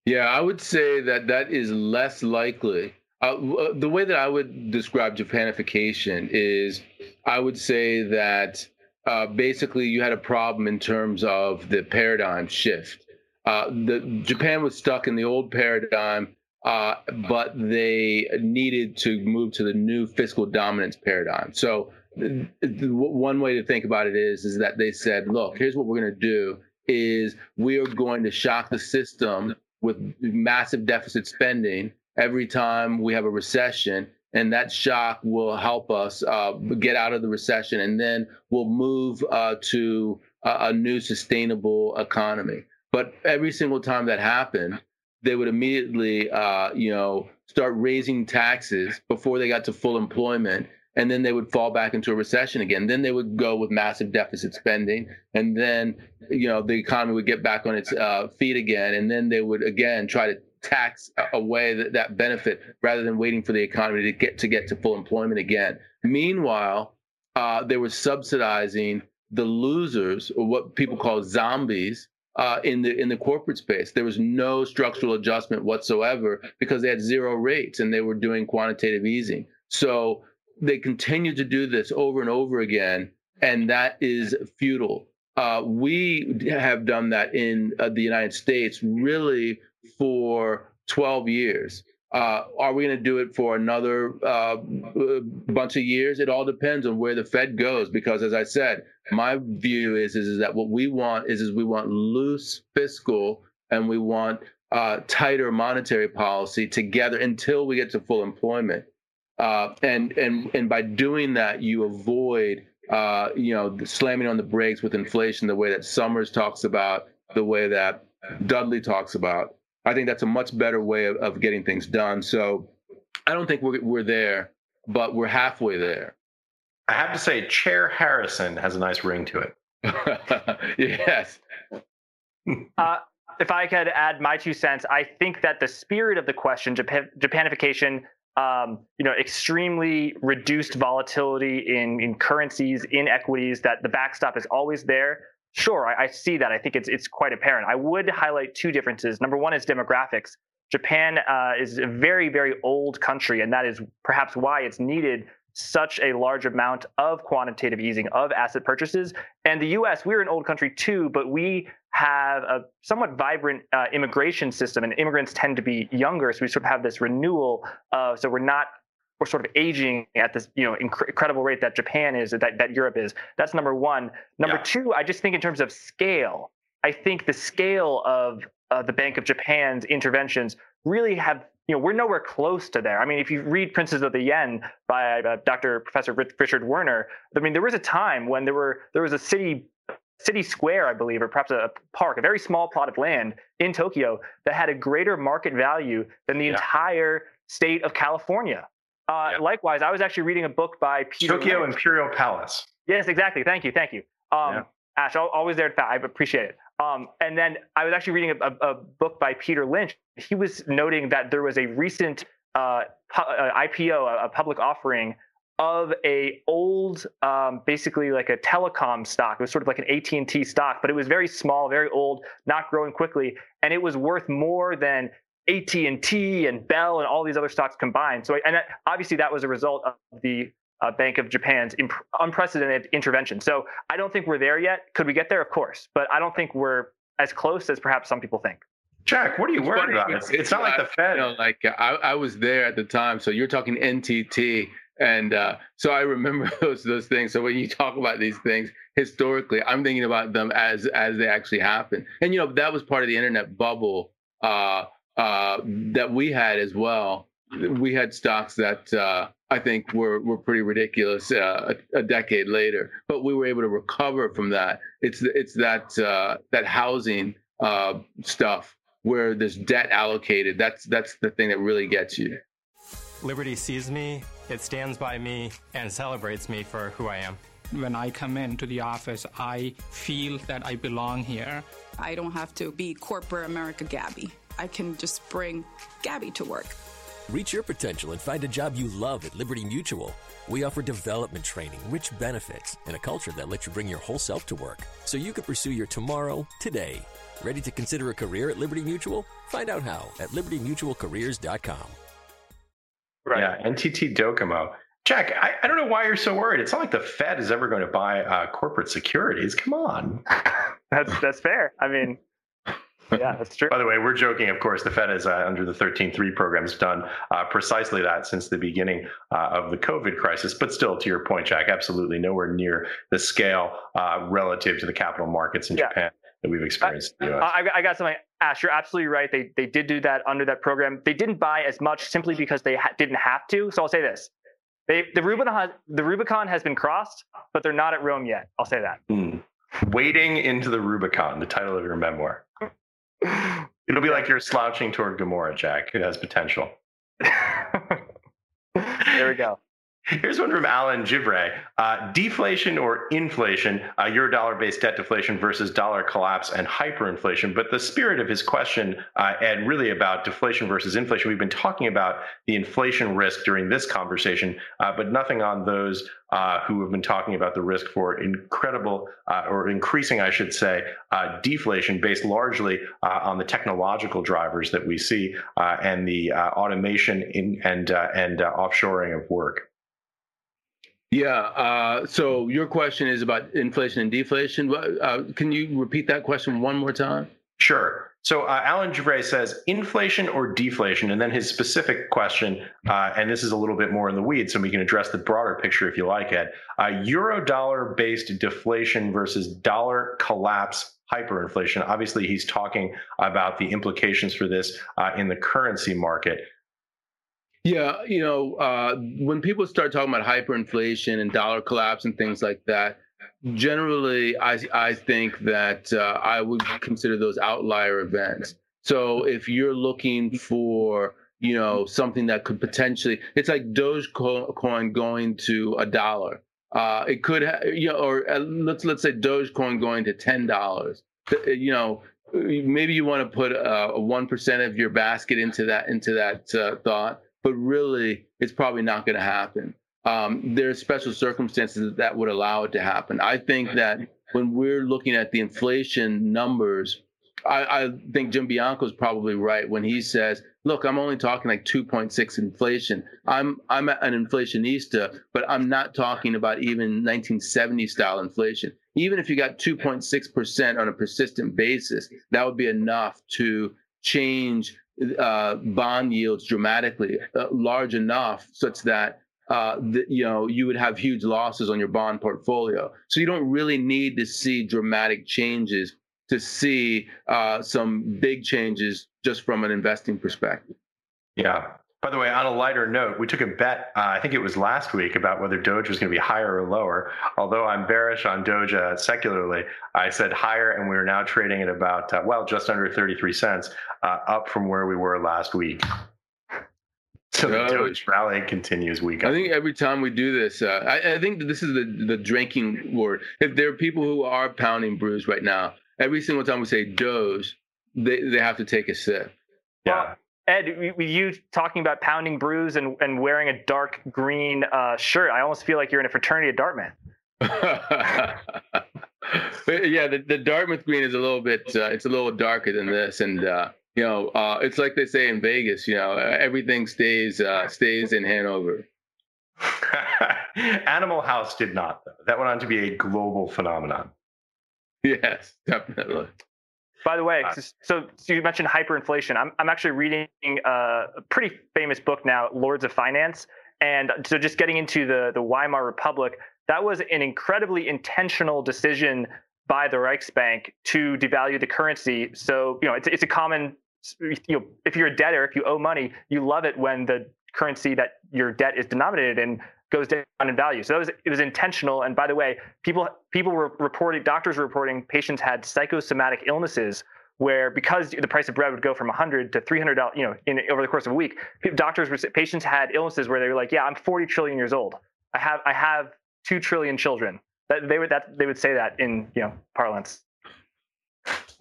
Yeah, I would say that that is less likely. Uh, the way that I would describe Japanification is I would say that uh, basically you had a problem in terms of the paradigm shift. Uh, the, Japan was stuck in the old paradigm, uh, but they needed to move to the new fiscal dominance paradigm. So one way to think about it is, is that they said, look, here's what we're going to do is we are going to shock the system with massive deficit spending every time we have a recession. and that shock will help us uh, get out of the recession, and then we'll move uh, to a, a new sustainable economy. But every single time that happened, they would immediately, uh, you know, start raising taxes before they got to full employment, and then they would fall back into a recession again. Then they would go with massive deficit spending, and then, you know, the economy would get back on its uh, feet again, and then they would again try to tax away that, that benefit rather than waiting for the economy to get to get to full employment again. Meanwhile, uh, they were subsidizing the losers, or what people call zombies, uh, in the in the corporate space. There was no structural adjustment whatsoever because they had zero rates and they were doing quantitative easing. So they continued to do this over and over again, and that is futile. Uh, we have done that in uh, the United States, really, for twelve years. Uh, are we going to do it for another uh, bunch of years? It all depends on where the Fed goes, because, as I said, my view is is, is that what we want is, is we want loose fiscal, and we want uh, tighter monetary policy together until we get to full employment. Uh, and and and by doing that, you avoid uh, you know slamming on the brakes with inflation the way that Summers talks about, the way that Dudley talks about. I think that's a much better way of, of getting things done. So I don't think we're, we're there, but we're halfway there. I have to say, Chair Harrison has a nice ring to it. Yes. Uh, if I could add my two cents, I think that the spirit of the question, Japan, Japanification, um, you know, extremely reduced volatility in, in currencies, in equities, that the backstop is always there. Sure, I, I see that. I think it's it's quite apparent. I would highlight two differences. Number one is demographics. Japan uh, is a very, very old country, and that is perhaps why it's needed such a large amount of quantitative easing of asset purchases. And the U S, we're an old country too, but we have a somewhat vibrant uh, immigration system, and immigrants tend to be younger, so we sort of have this renewal. Uh, so we're not we're sort of aging at this, you know, inc- incredible rate that Japan is, that that Europe is. That's number one. Number yeah. two, I just think in terms of scale, I think the scale of uh, the Bank of Japan's interventions really have, you know, we're nowhere close to there. I mean, if you read Princes of the Yen by uh, Doctor Professor Richard Werner, I mean, there was a time when there were there was a city. City Square, I believe, or perhaps a park, a very small plot of land in Tokyo that had a greater market value than the yeah. entire state of California. Uh, yeah. Likewise, I was actually reading a book by Peter Tokyo Lynch. Imperial Palace. Yes, exactly. Thank you. Thank you. Um, yeah. Ash, always there. I appreciate it. Um, and then I was actually reading a, a, a book by Peter Lynch. He was noting that there was a recent uh, I P O, a public offering, of a old, um, basically like a telecom stock. It was sort of like an A T and T stock, but it was very small, very old, not growing quickly. And it was worth more than A T and T and Bell and all these other stocks combined. So, and that, obviously that was a result of the uh, Bank of Japan's imp- unprecedented intervention. So I don't think we're there yet. Could we get there? Of course. But I don't think we're as close as perhaps some people think. Jack, what are you it's worried funny, about? It's, it's, it's not like I, the Fed. You know, like I, I was there at the time. So you're talking N T T. And uh, so I remember those those things. So when you talk about these things historically, I'm thinking about them as as they actually happen. And, you know, that was part of the internet bubble uh, uh, that we had as well. We had stocks that uh, I think were, were pretty ridiculous uh, a, a decade later, but we were able to recover from that. It's it's that uh, that housing uh, stuff where there's debt allocated. That's that's the thing that really gets you. Liberty sees me. It stands by me and celebrates me for who I am. When I come into the office, I feel that I belong here. I don't have to be corporate America Gabby. I can just bring Gabby to work. Reach your potential and find a job you love at Liberty Mutual. We offer development training, rich benefits, and a culture that lets you bring your whole self to work so you can pursue your tomorrow today. Ready to consider a career at Liberty Mutual? Find out how at liberty mutual careers dot com. Right. Yeah, N T T Docomo. Jack, I, I don't know why you're so worried. It's not like the Fed is ever going to buy uh, corporate securities. Come on. That's that's fair. I mean, yeah, that's true. By the way, we're joking, of course. The Fed is uh, under the thirteen three program has done uh, precisely that since the beginning uh, of the COVID crisis. But still, to your point, Jack, absolutely nowhere near the scale uh, relative to the capital markets in yeah. Japan that we've experienced. I, in the U S. I, I got something Ash, you're absolutely right. They they did do that under that program. They didn't buy as much simply because they ha- didn't have to. So I'll say this. They, the, Rubicon, the Rubicon has been crossed, but they're not at Rome yet. I'll say that. Mm. Wading into the Rubicon, the title of your memoir. It'll be like you're slouching toward Gomorrah, Jack. It has potential. There we go. Here's one from Alan Givray. Uh, deflation or inflation, uh, euro dollar-based debt deflation versus dollar collapse and hyperinflation. But the spirit of his question, uh, Ed, really about deflation versus inflation. We've been talking about the inflation risk during this conversation, uh, but nothing on those uh, who have been talking about the risk for incredible uh, or increasing, I should say, uh, deflation based largely uh, on the technological drivers that we see uh, and the uh, automation in, and, uh, and uh, offshoring of work. Yeah. Uh, so your question is about inflation and deflation. Uh, can you repeat that question one more time? Sure. So uh, Alan Givray says inflation or deflation, and then his specific question, uh, and this is a little bit more in the weeds, so we can address the broader picture if you like, Ed. Uh, euro dollar based deflation versus dollar collapse hyperinflation. Obviously, he's talking about the implications for this uh, in the currency market. Yeah, you know, uh, when people start talking about hyperinflation and dollar collapse and things like that, generally, I, I think that uh, I would consider those outlier events. So if you're looking for, you know, something that could potentially, it's like Dogecoin going to a dollar. Uh, it could, ha- you know, or let's let's say Dogecoin going to ten dollars. You know, maybe you want to put a one percent of your basket into that into that uh, thought. But really, it's probably not going to happen. Um, there are special circumstances that would allow it to happen. I think that when we're looking at the inflation numbers, I, I think Jim Bianco is probably right when he says, look, I'm only talking like two point six inflation. I'm I'm an inflationista, but I'm not talking about even nineteen seventies style inflation. Even if you got two point six percent on a persistent basis, that would be enough to change Uh, bond yields dramatically, uh, large enough such that, uh, th- you know, you would have huge losses on your bond portfolio. So you don't really need to see dramatic changes to see uh, some big changes just from an investing perspective. Yeah. By the way, on a lighter note, we took a bet, uh, I think it was last week, about whether Doge was going to be higher or lower. Although I'm bearish on Doge uh, secularly, I said higher, and we are now trading at about, uh, well, just under thirty-three cents, uh, up from where we were last week. So Doge. The Doge rally continues week on. I think every time we do this, uh, I, I think that this is the, the drinking word. If there are people who are pounding brews right now, every single time we say Doge, they, they have to take a sip. Yeah. Ed, with you talking about pounding brews and, and wearing a dark green uh, shirt, I almost feel like you're in a fraternity at Dartmouth. Yeah, the, the Dartmouth green is a little bit, uh, it's a little darker than this. And, uh, you know, uh, it's like they say in Vegas, you know, everything stays uh, stays in Hanover. Animal House did not, though. That went on to be a global phenomenon. Yes, definitely. By the way, so, so you mentioned hyperinflation. I'm I'm actually reading a pretty famous book now, Lords of Finance. And so just getting into the, the Weimar Republic, that was an incredibly intentional decision by the Reichsbank to devalue the currency. So, you know, it's it's a common, you know, if you're a debtor, if you owe money, you love it when the currency that your debt is denominated in goes down in value. So that was, it was intentional. And by the way, people people were reporting, doctors were reporting patients had psychosomatic illnesses where because the price of bread would go from one hundred dollars to three hundred dollars, you know, in over the course of a week, doctors were, patients had illnesses where they were like, yeah, I'm forty trillion years old. I have I have two trillion children. That they would that they would say that in, you know, parlance.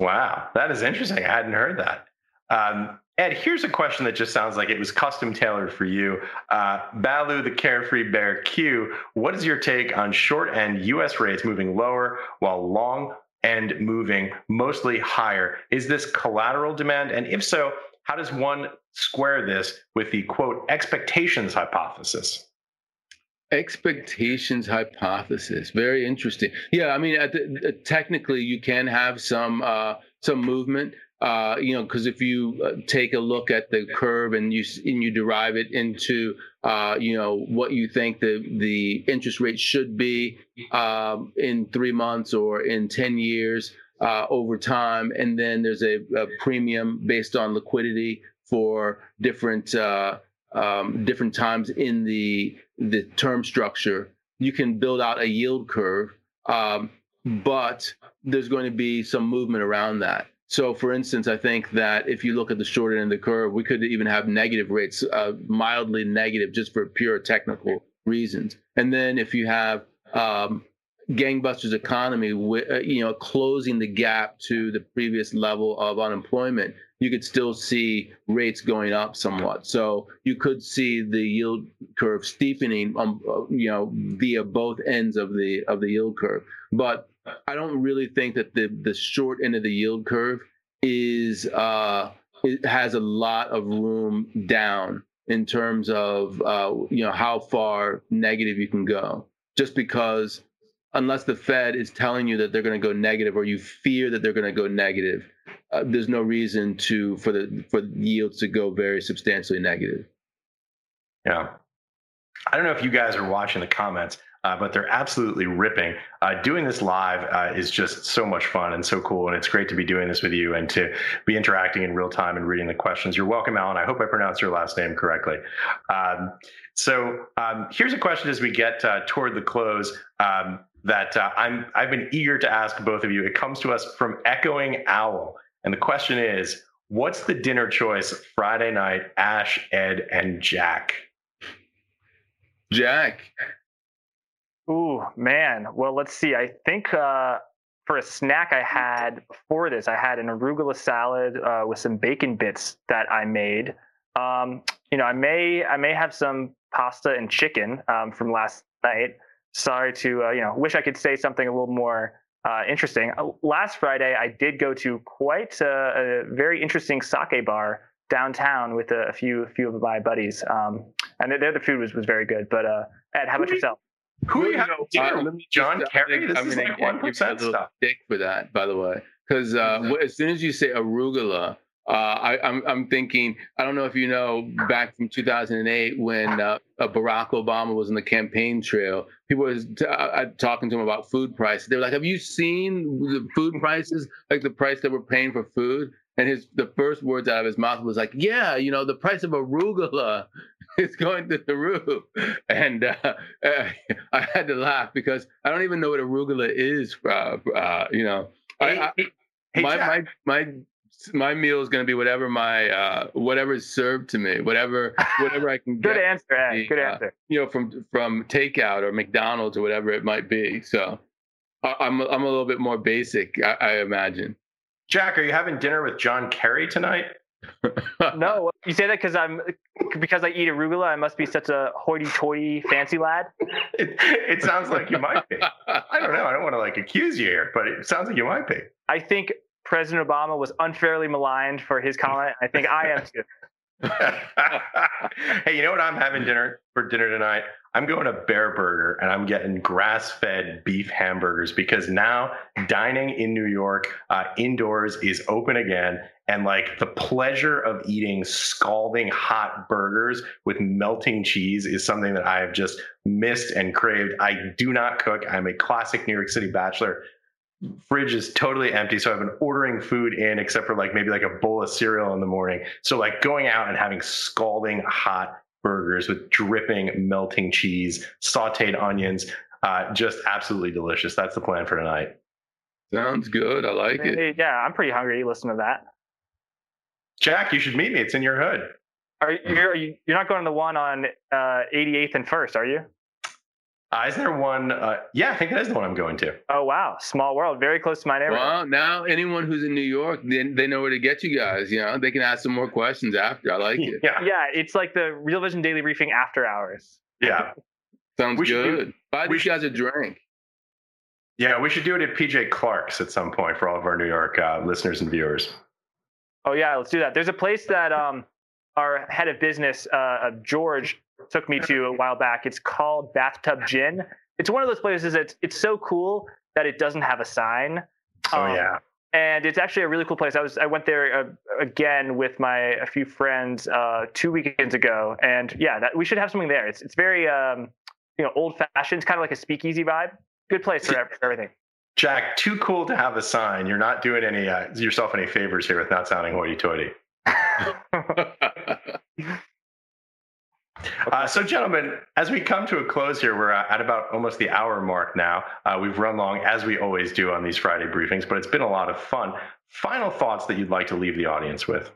Wow, that is interesting. I hadn't heard that. Um, Ed, here's a question that just sounds like it was custom tailored for you. Uh, Balu, the carefree bear Q, what is your take on short end U S rates moving lower while long end moving mostly higher? Is this collateral demand? And if so, how does one square this with the, quote, expectations hypothesis? Expectations hypothesis. Very interesting. Yeah, I mean, at the, uh, technically, you can have some uh, some movement. Uh, you know, because if you uh, take a look at the curve and you and you derive it into, uh, you know, what you think the the interest rate should be uh, in three months or in ten years, uh, over time. And then there's a, a premium based on liquidity for different uh, um, different times in the the term structure. You can build out a yield curve, um, but there's going to be some movement around that. So, for instance, I think that if you look at the short end of the curve, we could even have negative rates, uh, mildly negative, just for pure technical reasons. And then if you have um, gangbusters economy, uh, you know, closing the gap to the previous level of unemployment, you could still see rates going up somewhat. So you could see the yield curve steepening, um, you know, via both ends of the of the yield curve, but I don't really think that the, the short end of the yield curve is uh, it has a lot of room down in terms of uh, you know, how far negative you can go. Just because unless the Fed is telling you that they're going to go negative, or you fear that they're going to go negative, uh, there's no reason to for the for yields to go very substantially negative. Yeah, I don't know if you guys are watching the comments. Uh, but they're absolutely ripping. Uh, doing this live uh, is just so much fun and so cool, and it's great to be doing this with you and to be interacting in real time and reading the questions. You're welcome, Alan. I hope I pronounced your last name correctly. Um, so um, here's a question as we get uh, toward the close um, that uh, I'm, I've been eager to ask both of you. It comes to us from Echoing Owl, and the question is, what's the dinner choice Friday night, Ash, Ed, and Jack? Jack. Ooh, man. Well, let's see. I think uh, for a snack I had before this, I had an arugula salad uh, with some bacon bits that I made. Um, you know, I may I may have some pasta and chicken um, from last night. Sorry to, uh, you know, wish I could say something a little more uh, interesting. Uh, last Friday, I did go to quite a, a very interesting sake bar downtown with a, a few a few of my buddies. Um, and there the food was, was very good. But uh, Ed, how about yourself? Who are you having dinner with? John Kerry? This is like one percent stuff. Dick for that, by the way, because uh, mm-hmm. as soon as you say arugula, uh, I, I'm I'm thinking, I don't know if you know, back from two thousand eight when uh, Barack Obama was on the campaign trail, people were t- I, I, talking to him about food prices. They were like, "Have you seen the food prices? Like the price that we're paying for food?" And his the first words out of his mouth was like, "Yeah, you know, the price of arugula is going through the roof." And uh, I had to laugh because I don't even know what arugula is. Uh, uh, you know, hey, I, I, hey, my, my my my meal is going to be whatever my uh, whatever is served to me, whatever whatever I can get. Good answer, Ed. The, Good answer. Uh, you know, from from takeout or McDonald's or whatever it might be. So I, I'm I'm a little bit more basic, I, I imagine. Jack, are you having dinner with John Kerry tonight? No, you say that because I'm because I eat arugula. I must be such a hoity-toity fancy lad. It, it sounds like you might be. I don't know. I don't want to like accuse you here, but it sounds like you might be. I think President Obama was unfairly maligned for his comment. I think I am too. Hey, you know what I'm having dinner for dinner tonight? I'm going to Bear Burger, and I'm getting grass-fed beef hamburgers because now dining in New York uh, indoors is open again, and like the pleasure of eating scalding hot burgers with melting cheese is something that I have just missed and craved. I do not cook. I'm a classic New York City bachelor. Fridge is totally empty, so I've been ordering food in except for like maybe like a bowl of cereal in the morning. So like going out and having scalding hot burgers with dripping melting cheese, sauteed onions, uh, just absolutely delicious. That's the plan for tonight. Sounds good. I like yeah, it. Yeah, I'm pretty hungry. Listen to that. Jack, you should meet me. It's in your hood. Are you? You're, you're not going to the one on uh, eighty-eighth and First, are you? Uh, is there one? Uh, yeah, I think that is the one I'm going to. Oh, wow. Small world. Very close to my neighborhood. Well, now anyone who's in New York, they, they know where to get you guys. You know, they can ask some more questions after. I like it. Yeah, yeah, it's like the Real Vision Daily Briefing after hours. Yeah. Sounds we good. Do, Buy these should, guys a drink. Yeah, we should do it at P J Clark's at some point for all of our New York uh, listeners and viewers. Oh, yeah, let's do that. There's a place that um, our head of business, uh, George, took me to a while back. It's called Bathtub Gin. It's one of those places that's it's so cool that it doesn't have a sign. Oh um, yeah. And it's actually a really cool place. I was I went there uh, again with my a few friends uh, two weekends ago, and yeah, that we should have something there. It's it's very um, you know, old fashioned. It's kind of like a speakeasy vibe. Good place for everything. Jack, too cool to have a sign. You're not doing any uh, yourself any favors here with not sounding hoity-toity. Uh, so, gentlemen, as we come to a close here, we're at about almost the hour mark now. Uh, we've run long, as we always do on these Friday briefings, but it's been a lot of fun. Final thoughts that you'd like to leave the audience with?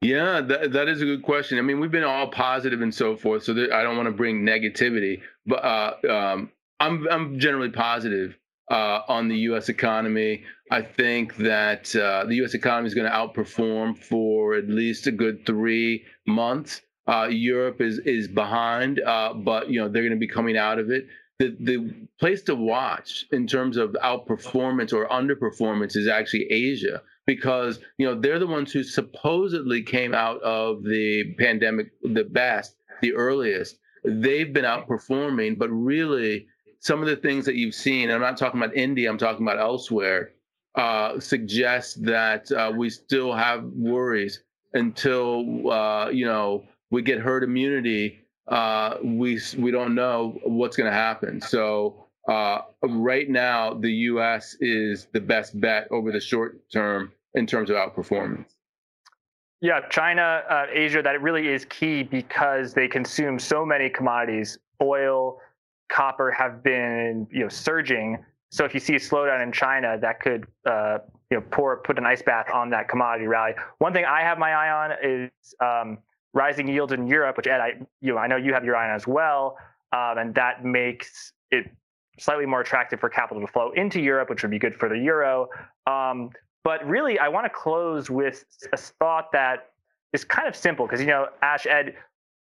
Yeah, that, that is a good question. I mean, we've been all positive and so forth, so I don't want to bring negativity, but uh, um, I'm, I'm generally positive uh, on the U S economy. I think that uh, the U S economy is going to outperform for at least a good three months. Uh, Europe is is behind, uh, but you know they're going to be coming out of it. The the place to watch in terms of outperformance or underperformance is actually Asia, because you know they're the ones who supposedly came out of the pandemic the best, the earliest. They've been outperforming, but really some of the things that you've seen, and I'm not talking about India, I'm talking about elsewhere, uh, suggest that uh, we still have worries until uh, you know. we get herd immunity, uh, we we don't know what's going to happen. So uh, right now, the U S is the best bet over the short term in terms of outperformance. Yeah, China, uh, Asia, that really is key because they consume so many commodities. Oil, copper have been you know surging. So if you see a slowdown in China, that could uh, you know pour put an ice bath on that commodity rally. One thing I have my eye on is Um, rising yields in Europe, which Ed, I, you know, I know you have your eye on as well, um, and that makes it slightly more attractive for capital to flow into Europe, which would be good for the euro. Um, but really, I want to close with a thought that is kind of simple, because you know, Ash, Ed,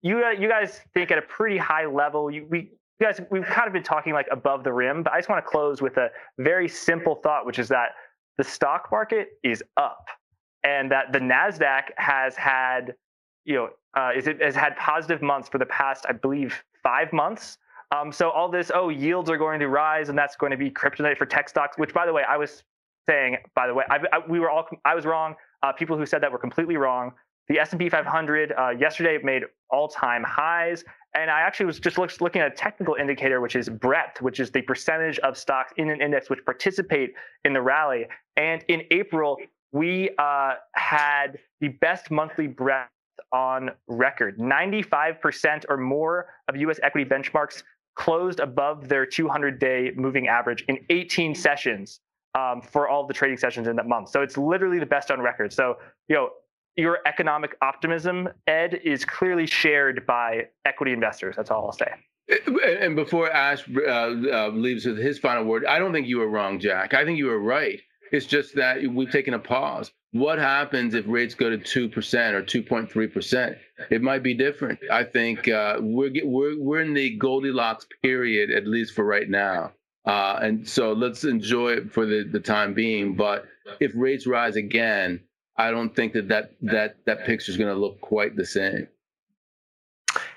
you uh, you guys think at a pretty high level. You, we you guys we've kind of been talking like above the rim, but I just want to close with a very simple thought, which is that the stock market is up, and that the NASDAQ has had you know. Uh, is it has had positive months for the past, I believe, five months. Um, so all this, oh, yields are going to rise, and that's going to be kryptonite for tech stocks. Which, by the way, I was saying, by the way, I, I, we were all, I was wrong. Uh, people who said that were completely wrong. The S and P five hundred uh, yesterday made all-time highs, and I actually was just look, looking at a technical indicator, which is breadth, which is the percentage of stocks in an index which participate in the rally. And in April, we uh, had the best monthly breadth on record. ninety-five percent or more of U S equity benchmarks closed above their two hundred day moving average in eighteen sessions um, for all the trading sessions in that month. So it's literally the best on record. So, you know, your economic optimism, Ed, is clearly shared by equity investors. That's all I'll say. And before Ash uh, uh, leaves with his final word, I don't think you were wrong, Jack. I think you were right. It's just that we've taken a pause. What happens if rates go to two percent or two point three percent? It might be different. I think uh, we're, we're we're in the Goldilocks period, at least for right now. Uh, and so let's enjoy it for the, the time being. But if rates rise again, I don't think that that, that, that picture is going to look quite the same.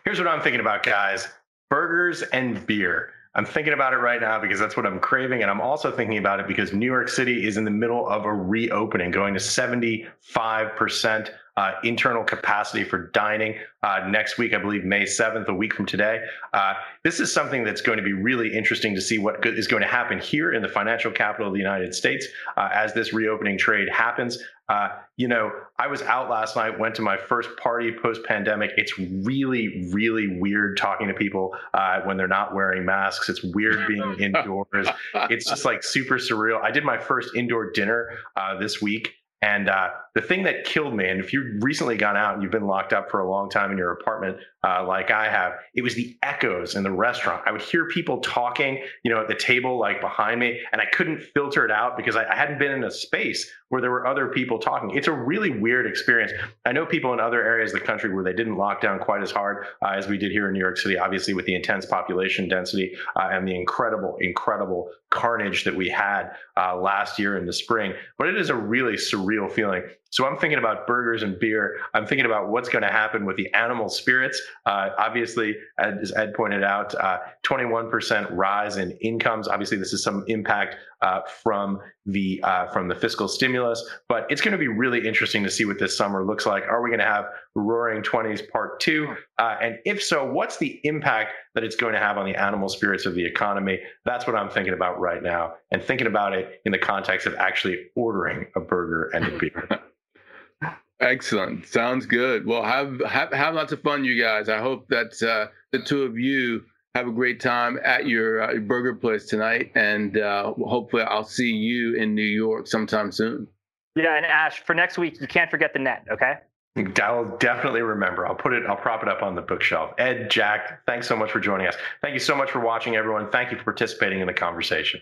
Here's what I'm thinking about, guys. Burgers and beer. I'm thinking about it right now because that's what I'm craving. And I'm also thinking about it because New York City is in the middle of a reopening, going to seventy-five percent uh, internal capacity for dining uh, next week, I believe May seventh, a week from today. Uh, this is something that's going to be really interesting to see what is going to happen here in the financial capital of the United States uh, as this reopening trade happens. Uh, you know, I was out last night, went to my first party post-pandemic. It's really, really weird talking to people uh, when they're not wearing masks. It's weird being indoors. It's just like super surreal. I did my first indoor dinner uh, this week. And uh, the thing that killed me, and if you've recently gone out and you've been locked up for a long time in your apartment, uh, like I have, it was the echoes in the restaurant. I would hear people talking, you know, at the table, like behind me, and I couldn't filter it out because I, I hadn't been in a space where there were other people talking. It's a really weird experience. I know people in other areas of the country where they didn't lock down quite as hard uh, as we did here in New York City, obviously with the intense population density uh, and the incredible, incredible carnage that we had uh, last year in the spring. But it is a really surreal feeling. So I'm thinking about burgers and beer. I'm thinking about what's going to happen with the animal spirits. Uh, obviously, as Ed pointed out, uh, twenty-one percent rise in incomes. Obviously, this is some impact uh, from the uh, from the fiscal stimulus. stimulus, but it's going to be really interesting to see what this summer looks like. Are we going to have Roaring Twenties part two? Uh, and if so, what's the impact that it's going to have on the animal spirits of the economy? That's what I'm thinking about right now, and thinking about it in the context of actually ordering a burger and a beer. Excellent. Sounds good. Well, have, have have lots of fun, you guys. I hope that uh, the two of you have a great time at your, uh, your burger place tonight, and uh, hopefully I'll see you in New York sometime soon. Yeah, and Ash, for next week, you can't forget the net, okay? I'll definitely remember. I'll put it, I'll prop it up on the bookshelf. Ed, Jack, thanks so much for joining us. Thank you so much for watching, everyone. Thank you for participating in the conversation.